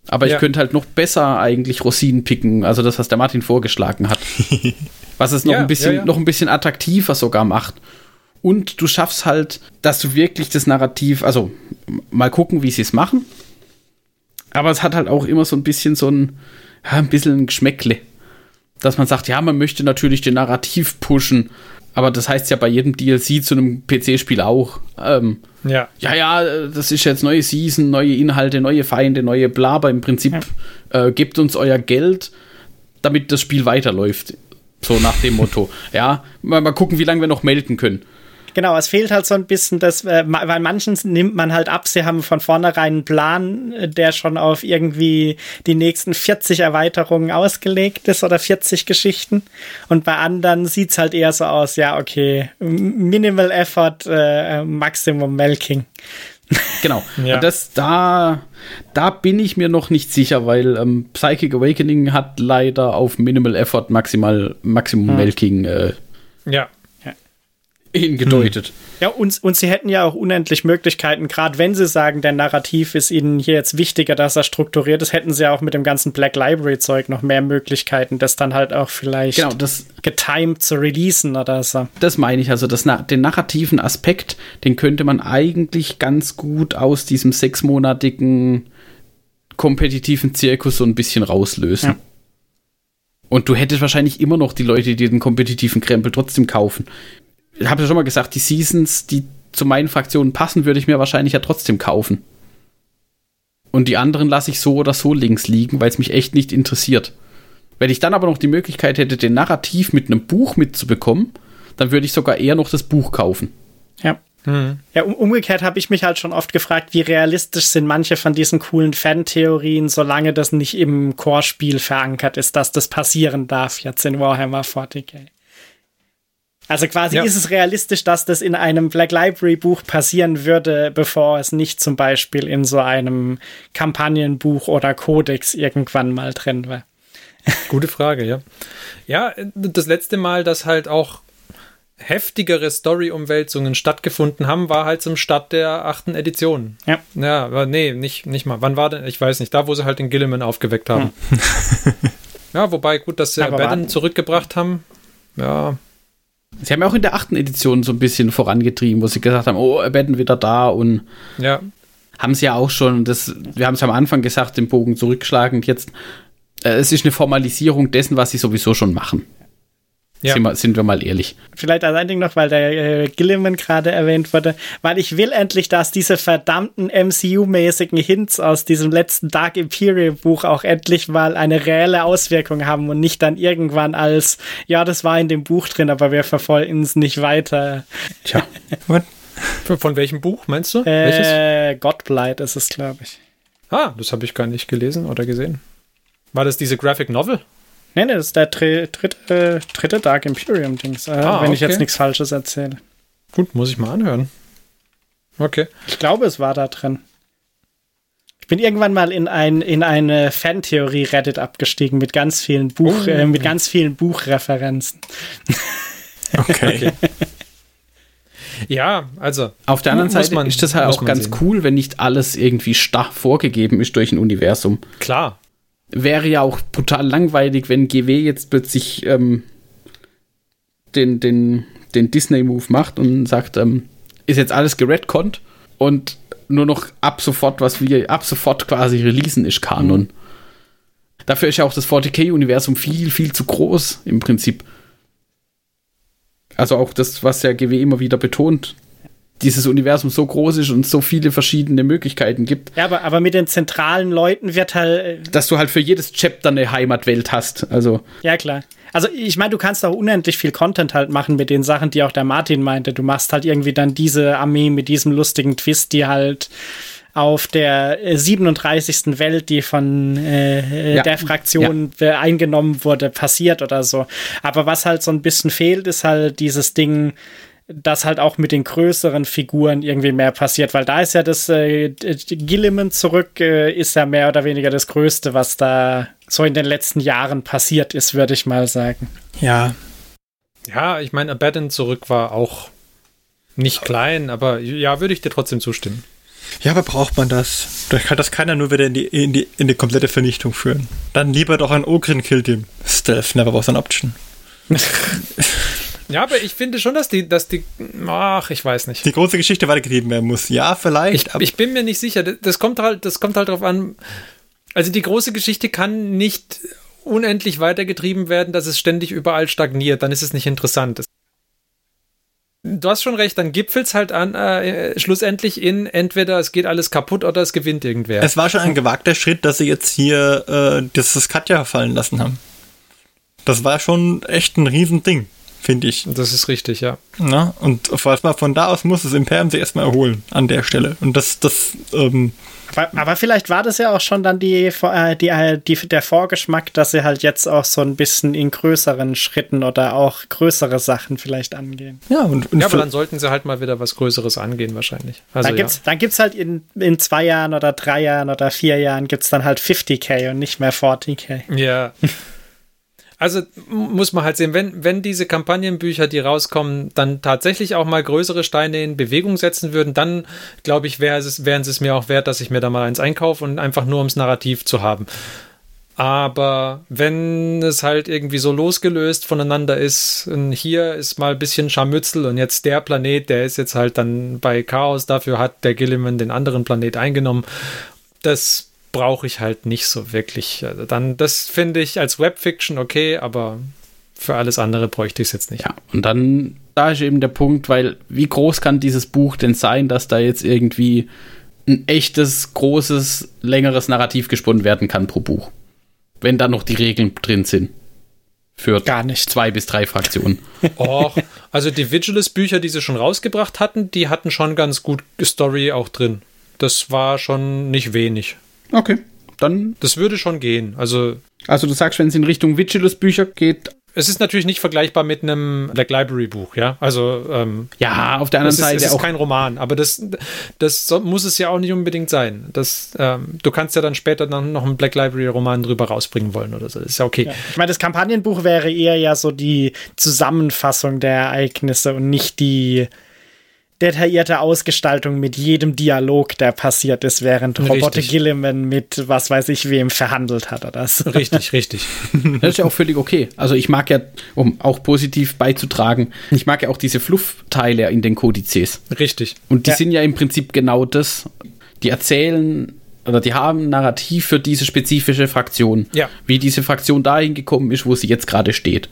Aber ja, ich könnte halt noch besser eigentlich Rosinen picken, also das, was der Martin vorgeschlagen hat. Was es noch ein bisschen attraktiver sogar macht. Und du schaffst halt, dass du wirklich das Narrativ, also mal gucken, wie sie es machen. Aber es hat halt auch immer so ein bisschen ein Geschmäckle. Dass man sagt, ja, man möchte natürlich den Narrativ pushen. Aber das heißt ja bei jedem DLC zu einem PC-Spiel auch. Das ist jetzt neue Season, neue Inhalte, neue Feinde, neue Blaber. Im Prinzip gebt uns euer Geld, damit das Spiel weiterläuft. So nach dem Motto. Ja, mal gucken, wie lange wir noch melden können. Genau, es fehlt halt so ein bisschen, weil manchen nimmt man halt ab, sie haben von vornherein einen Plan, der schon auf irgendwie die nächsten 40 Erweiterungen ausgelegt ist oder 40 Geschichten. Und bei anderen sieht es halt eher so aus, ja, okay, Minimal Effort, Maximum Milking. Genau, ja. Und da bin ich mir noch nicht sicher, weil Psychic Awakening hat leider auf Minimal Effort Maximum Milking hingedeutet. Ja, und sie hätten ja auch unendlich Möglichkeiten, gerade wenn sie sagen, der Narrativ ist ihnen hier jetzt wichtiger, dass er strukturiert ist, hätten sie ja auch mit dem ganzen Black Library-Zeug noch mehr Möglichkeiten, das dann halt auch vielleicht getimed zu releasen oder so. Das meine ich, also den narrativen Aspekt, den könnte man eigentlich ganz gut aus diesem 6-monatigen kompetitiven Zirkus so ein bisschen rauslösen. Ja. Und du hättest wahrscheinlich immer noch die Leute, die den kompetitiven Krempel trotzdem kaufen. Ich habe ja schon mal gesagt, die Seasons, die zu meinen Fraktionen passen, würde ich mir wahrscheinlich ja trotzdem kaufen. Und die anderen lasse ich so oder so links liegen, weil es mich echt nicht interessiert. Wenn ich dann aber noch die Möglichkeit hätte, den Narrativ mit einem Buch mitzubekommen, dann würde ich sogar eher noch das Buch kaufen. Ja. Ja, umgekehrt habe ich mich halt schon oft gefragt, wie realistisch sind manche von diesen coolen Fan-Theorien, solange das nicht im Core-Spiel verankert ist, dass das passieren darf jetzt in Warhammer 40k. Also quasi ist es realistisch, dass das in einem Black Library Buch passieren würde, bevor es nicht zum Beispiel in so einem Kampagnenbuch oder Codex irgendwann mal drin war. Gute Frage, ja. Ja, das letzte Mal, dass halt auch heftigere Story-Umwälzungen stattgefunden haben, war halt zum Start der 8. Edition. Ja. Ja, aber nee, nicht mal. Wann war denn? Ich weiß nicht. Da, wo sie halt den Gilliman aufgeweckt haben. Hm. Ja, wobei gut, dass sie Abaddon zurückgebracht haben. Ja. Sie haben ja auch in der 8. Edition so ein bisschen vorangetrieben, wo sie gesagt haben, oh, Abaddon wieder da und haben es ja auch schon, wir haben es am Anfang gesagt, den Bogen zurückschlagend jetzt, es ist eine Formalisierung dessen, was sie sowieso schon machen. Ja. Sind wir mal ehrlich. Vielleicht als ein Ding noch, weil der Gilliman gerade erwähnt wurde, weil ich will endlich, dass diese verdammten MCU-mäßigen Hints aus diesem letzten Dark Imperial-Buch auch endlich mal eine reelle Auswirkung haben und nicht dann irgendwann als, ja, das war in dem Buch drin, aber wir verfolgen es nicht weiter. Tja. Von welchem Buch meinst du? Welches? Godblight ist es, glaube ich. Ah, das habe ich gar nicht gelesen oder gesehen. War das diese Graphic Novel? Nee, das ist der dritte Dark Imperium-Dings, wenn ich jetzt nichts Falsches erzähle. Gut, muss ich mal anhören. Okay. Ich glaube, es war da drin. Ich bin irgendwann mal in eine Fan-Theorie-Reddit abgestiegen mit ganz vielen Buchreferenzen. Okay. Ja, also. Auf der anderen Seite ist das halt auch ganz cool, wenn nicht alles irgendwie starr vorgegeben ist durch ein Universum. Klar. Wäre ja auch brutal langweilig, wenn GW jetzt plötzlich den Disney-Move macht und sagt, ist jetzt alles geredconnt und nur noch ab sofort, was wir ab sofort quasi releasen, ist Kanon. Dafür ist ja auch das 40k-Universum viel, viel zu groß im Prinzip. Also auch das, was ja GW immer wieder betont. dieses Universum so groß ist und so viele verschiedene Möglichkeiten gibt. Ja, aber mit den zentralen Leuten wird halt... dass du halt für jedes Chapter eine Heimatwelt hast. Also. Ja, klar. Also ich meine, du kannst auch unendlich viel Content halt machen mit den Sachen, die auch der Martin meinte. Du machst halt irgendwie dann diese Armee mit diesem lustigen Twist, die halt auf der 37. Welt, die von der Fraktion eingenommen wurde, passiert oder so. Aber was halt so ein bisschen fehlt, ist halt dieses Ding, dass halt auch mit den größeren Figuren irgendwie mehr passiert, weil da ist ja das Gilliman zurück, ist ja mehr oder weniger das Größte, was da so in den letzten Jahren passiert ist, würde ich mal sagen. Ja. Ja, ich meine, Abaddon zurück war auch nicht klein, aber ja, würde ich dir trotzdem zustimmen. Ja, aber braucht man das? Das kann ja nur wieder in die komplette Vernichtung führen. Dann lieber doch ein Ogrin killt him. Stealth never was an option. Ja, aber ich finde schon, dass die, ach, ich weiß nicht. Die große Geschichte weitergetrieben werden muss. Ja, vielleicht. Ich bin mir nicht sicher. Das kommt halt drauf an. Also die große Geschichte kann nicht unendlich weitergetrieben werden, dass es ständig überall stagniert. Dann ist es nicht interessant. Du hast schon recht, dann gipfelt's halt an, schlussendlich in entweder es geht alles kaputt oder es gewinnt irgendwer. Es war schon ein gewagter Schritt, dass sie jetzt hier das Katja fallen lassen haben. Das war schon echt ein Riesending, finde ich. Das ist richtig, ja. Na, und von da aus muss das Imperium sich erstmal erholen an der Stelle. Und Aber vielleicht war das ja auch schon dann der Vorgeschmack, dass sie halt jetzt auch so ein bisschen in größeren Schritten oder auch größere Sachen vielleicht angehen. Ja, und aber dann sollten sie halt mal wieder was Größeres angehen wahrscheinlich. Also, dann gibt's halt in 2 Jahren oder 3 Jahren oder 4 Jahren gibt's dann halt 50.000 und nicht mehr 40.000. Ja. Also muss man halt sehen, wenn diese Kampagnenbücher, die rauskommen, dann tatsächlich auch mal größere Steine in Bewegung setzen würden, dann, glaube ich, wären sie es mir auch wert, dass ich mir da mal eins einkaufe und einfach nur ums Narrativ zu haben. Aber wenn es halt irgendwie so losgelöst voneinander ist, und hier ist mal ein bisschen Scharmützel und jetzt der Planet, der ist jetzt halt dann bei Chaos, dafür hat der Gilliman den anderen Planet eingenommen, das brauche ich halt nicht so wirklich. Also dann, das finde ich als Webfiction okay, aber für alles andere bräuchte ich es jetzt nicht. Ja, und dann, da ist eben der Punkt, weil wie groß kann dieses Buch denn sein, dass da jetzt irgendwie ein echtes, großes, längeres Narrativ gesponnen werden kann pro Buch? Wenn da noch die Regeln drin sind. Für gar nicht 2 bis 3 Fraktionen. Och, also die Vigilous-Bücher, die sie schon rausgebracht hatten, die hatten schon ganz gut Story auch drin. Das war schon nicht wenig. Okay, dann... Das würde schon gehen, Also du sagst, wenn es in Richtung Vigilous-Bücher geht... Es ist natürlich nicht vergleichbar mit einem Black Library-Buch, ja? Also, ja, auf der anderen Seite auch... Es ist kein Roman, aber das muss es ja auch nicht unbedingt sein. Das, du kannst ja dann später noch einen Black Library-Roman drüber rausbringen wollen oder so. Das ist ja okay. Ja. Ich meine, das Kampagnenbuch wäre eher ja so die Zusammenfassung der Ereignisse und nicht die... detaillierte Ausgestaltung mit jedem Dialog, der passiert ist, während Roboter Gilliman mit was weiß ich wem verhandelt hat oder so. Richtig. Das ist ja auch völlig okay. Also ich mag ja, um auch positiv beizutragen, ich mag ja auch diese Fluffteile in den Kodizes. Richtig. Und die sind ja im Prinzip genau das. Die erzählen oder die haben Narrativ für diese spezifische Fraktion. Ja. Wie diese Fraktion dahin gekommen ist, wo sie jetzt gerade steht.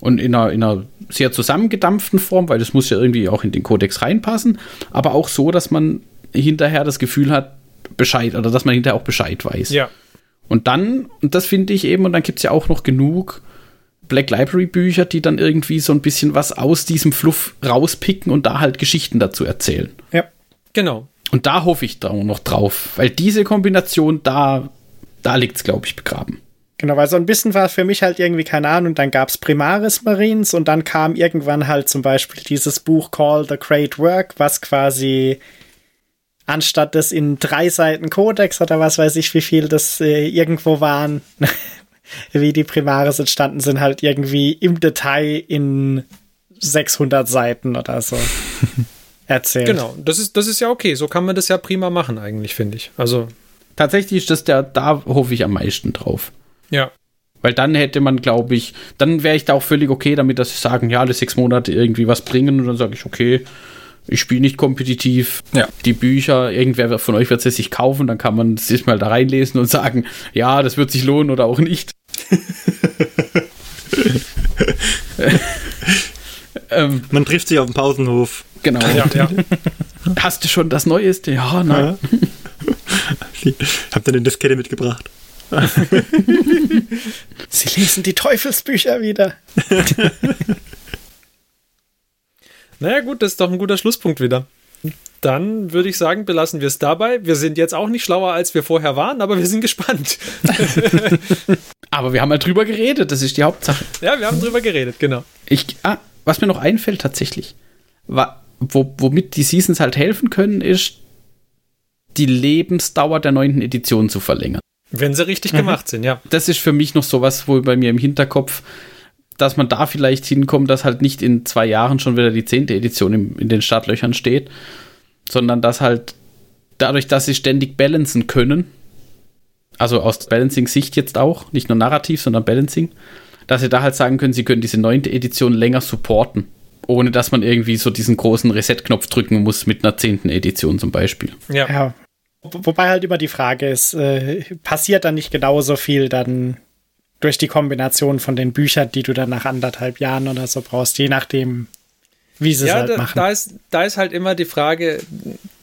Und in einer sehr zusammengedampften Form, weil das muss ja irgendwie auch in den Kodex reinpassen, aber auch so, dass man hinterher das Gefühl hat, Bescheid weiß. Ja. Und das finde ich eben, und dann gibt es ja auch noch genug Black Library Bücher, die dann irgendwie so ein bisschen was aus diesem Fluff rauspicken und da halt Geschichten dazu erzählen. Ja, genau. Und da hoffe ich da noch drauf, weil diese Kombination, da liegt's, glaube ich, begraben. Genau, weil so ein bisschen war für mich halt irgendwie, keine Ahnung, dann gab's Primaris Marines und dann kam irgendwann halt zum Beispiel dieses Buch Call the Great Work, was quasi anstatt das in 3 Seiten Codex oder was weiß ich wie viel das irgendwo waren, wie die Primaris entstanden sind, halt irgendwie im Detail in 600 Seiten oder so erzählt. Genau, das ist ja okay, so kann man das ja prima machen eigentlich, finde ich. Also tatsächlich ist das da hoffe ich am meisten drauf. Ja. Weil dann hätte man, glaube ich, dann wäre ich da auch völlig okay damit, dass sie sagen, ja, alle 6 Monate irgendwie was bringen und dann sage ich, okay, ich spiele nicht kompetitiv. Ja. Die Bücher, irgendwer von euch wird es sich kaufen, dann kann man es mal da reinlesen und sagen, ja, das wird sich lohnen oder auch nicht. Man trifft sich auf dem Pausenhof. Genau. Ja. Hast du schon das Neueste? Ja, nein. Ja. Habt ihr eine Diskette mitgebracht? Sie lesen die Teufelsbücher wieder. Naja gut, das ist doch ein guter Schlusspunkt wieder. Dann würde ich sagen, belassen wir es dabei. Wir sind jetzt auch nicht schlauer, als wir vorher waren, aber wir sind gespannt. Aber wir haben mal drüber geredet, das ist die Hauptsache. Ja, wir haben drüber geredet, genau. Was mir noch einfällt tatsächlich, womit die Seasons halt helfen können, ist, die Lebensdauer der 9. Edition zu verlängern. Wenn sie richtig gemacht sind, ja. Das ist für mich noch sowas, wo bei mir im Hinterkopf, dass man da vielleicht hinkommt, dass halt nicht in 2 Jahren schon wieder die 10. Edition in den Startlöchern steht, sondern dass halt dadurch, dass sie ständig balancen können, also aus Balancing-Sicht jetzt auch, nicht nur narrativ, sondern Balancing, dass sie da halt sagen können, sie können diese 9. Edition länger supporten, ohne dass man irgendwie so diesen großen Reset-Knopf drücken muss mit einer 10. Edition zum Beispiel. Ja. Wobei halt immer die Frage ist, passiert dann nicht genauso viel dann durch die Kombination von den Büchern, die du dann nach 1,5 Jahren oder so brauchst, je nachdem, wie sie es halt machen. Da ist halt immer die Frage,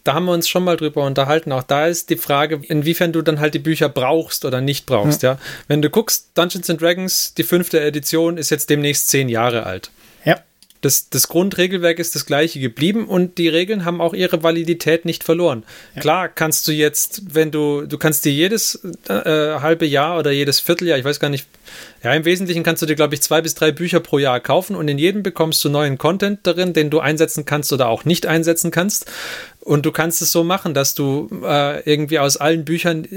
da haben wir uns schon mal drüber unterhalten, auch da ist die Frage, inwiefern du dann halt die Bücher brauchst oder nicht brauchst, ja. Wenn du guckst, Dungeons & Dragons, die 5. Edition, ist jetzt demnächst 10 Jahre alt. Ja. Das Grundregelwerk ist das gleiche geblieben und die Regeln haben auch ihre Validität nicht verloren. Ja. Klar kannst du jetzt, wenn du kannst dir jedes halbe Jahr oder jedes Vierteljahr, ich weiß gar nicht, ja, im Wesentlichen kannst du dir, glaube ich, 2 bis 3 Bücher pro Jahr kaufen und in jedem bekommst du neuen Content darin, den du einsetzen kannst oder auch nicht einsetzen kannst. Und du kannst es so machen, dass du irgendwie aus allen Büchern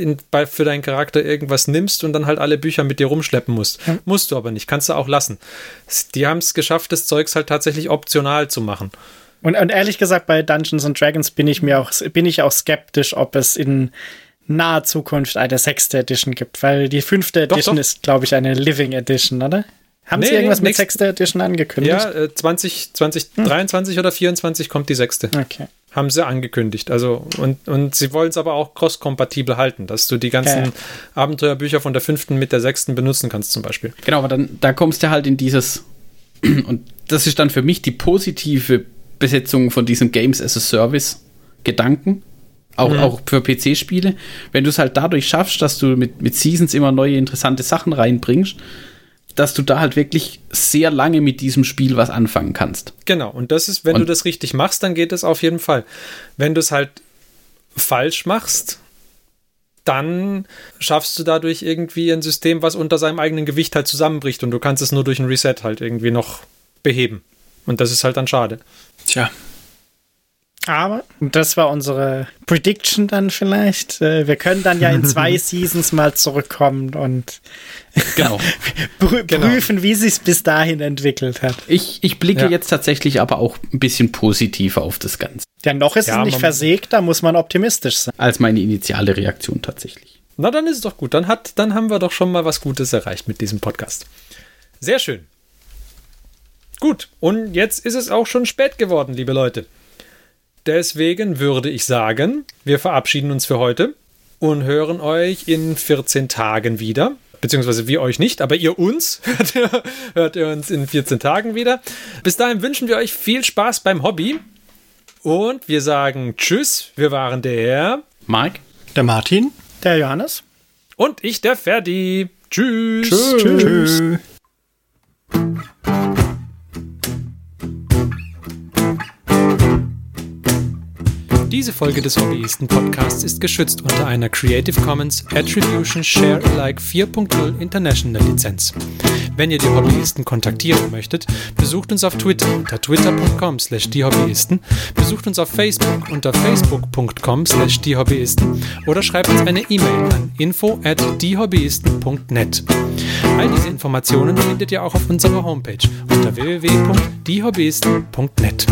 für deinen Charakter irgendwas nimmst und dann halt alle Bücher mit dir rumschleppen musst. Mhm. Musst du aber nicht, kannst du auch lassen. Die haben es geschafft, das Zeugs halt tatsächlich optional zu machen. Und ehrlich gesagt, bei Dungeons & Dragons bin ich auch skeptisch, ob es in naher Zukunft eine 6. Edition gibt, weil die 5. Edition ist, glaube ich, eine Living Edition, oder? Haben Sie irgendwas mit 6. Edition angekündigt? Ja, 2023 oder 2024 kommt die 6. Okay. Haben sie angekündigt. Also, und sie wollen es aber auch cross-kompatibel halten, dass du die ganzen Abenteuerbücher von der 5. mit der 6. benutzen kannst zum Beispiel. Genau, aber dann da kommst du halt in dieses, und das ist dann für mich die positive Besetzung von diesem Games as a Service Gedanken, auch für PC-Spiele. Wenn du es halt dadurch schaffst, dass du mit Seasons immer neue interessante Sachen reinbringst, dass du da halt wirklich sehr lange mit diesem Spiel was anfangen kannst. Genau, und das ist, wenn du das richtig machst, dann geht das auf jeden Fall. Wenn du es halt falsch machst, dann schaffst du dadurch irgendwie ein System, was unter seinem eigenen Gewicht halt zusammenbricht und du kannst es nur durch ein Reset halt irgendwie noch beheben. Und das ist halt dann schade. Tja. Aber das war unsere Prediction dann vielleicht. Wir können dann ja in 2 Seasons mal zurückkommen und genau. prüfen, wie sich's bis dahin entwickelt hat. Ich blicke jetzt tatsächlich aber auch ein bisschen positiver auf das Ganze. Ja, noch ist es nicht versägt, da muss man optimistisch sein. Als meine initiale Reaktion tatsächlich. Na, dann ist es doch gut. Dann haben wir doch schon mal was Gutes erreicht mit diesem Podcast. Sehr schön. Gut, und jetzt ist es auch schon spät geworden, liebe Leute. Deswegen würde ich sagen, wir verabschieden uns für heute und hören euch in 14 Tagen wieder. Beziehungsweise wir euch nicht, aber ihr uns hört ihr uns in 14 Tagen wieder. Bis dahin wünschen wir euch viel Spaß beim Hobby. Und wir sagen Tschüss. Wir waren der Mike, der Martin, der Johannes und ich, der Ferdi. Tschüss. Tschüss. Diese Folge des Hobbyisten-Podcasts ist geschützt unter einer Creative Commons Attribution Share Alike 4.0 International Lizenz. Wenn ihr die Hobbyisten kontaktieren möchtet, besucht uns auf Twitter unter twitter.com/diehobbyisten, besucht uns auf Facebook unter facebook.com/diehobbyisten oder schreibt uns eine E-Mail an info@diehobbyisten.net. All diese Informationen findet ihr auch auf unserer Homepage unter www.diehobbyisten.net.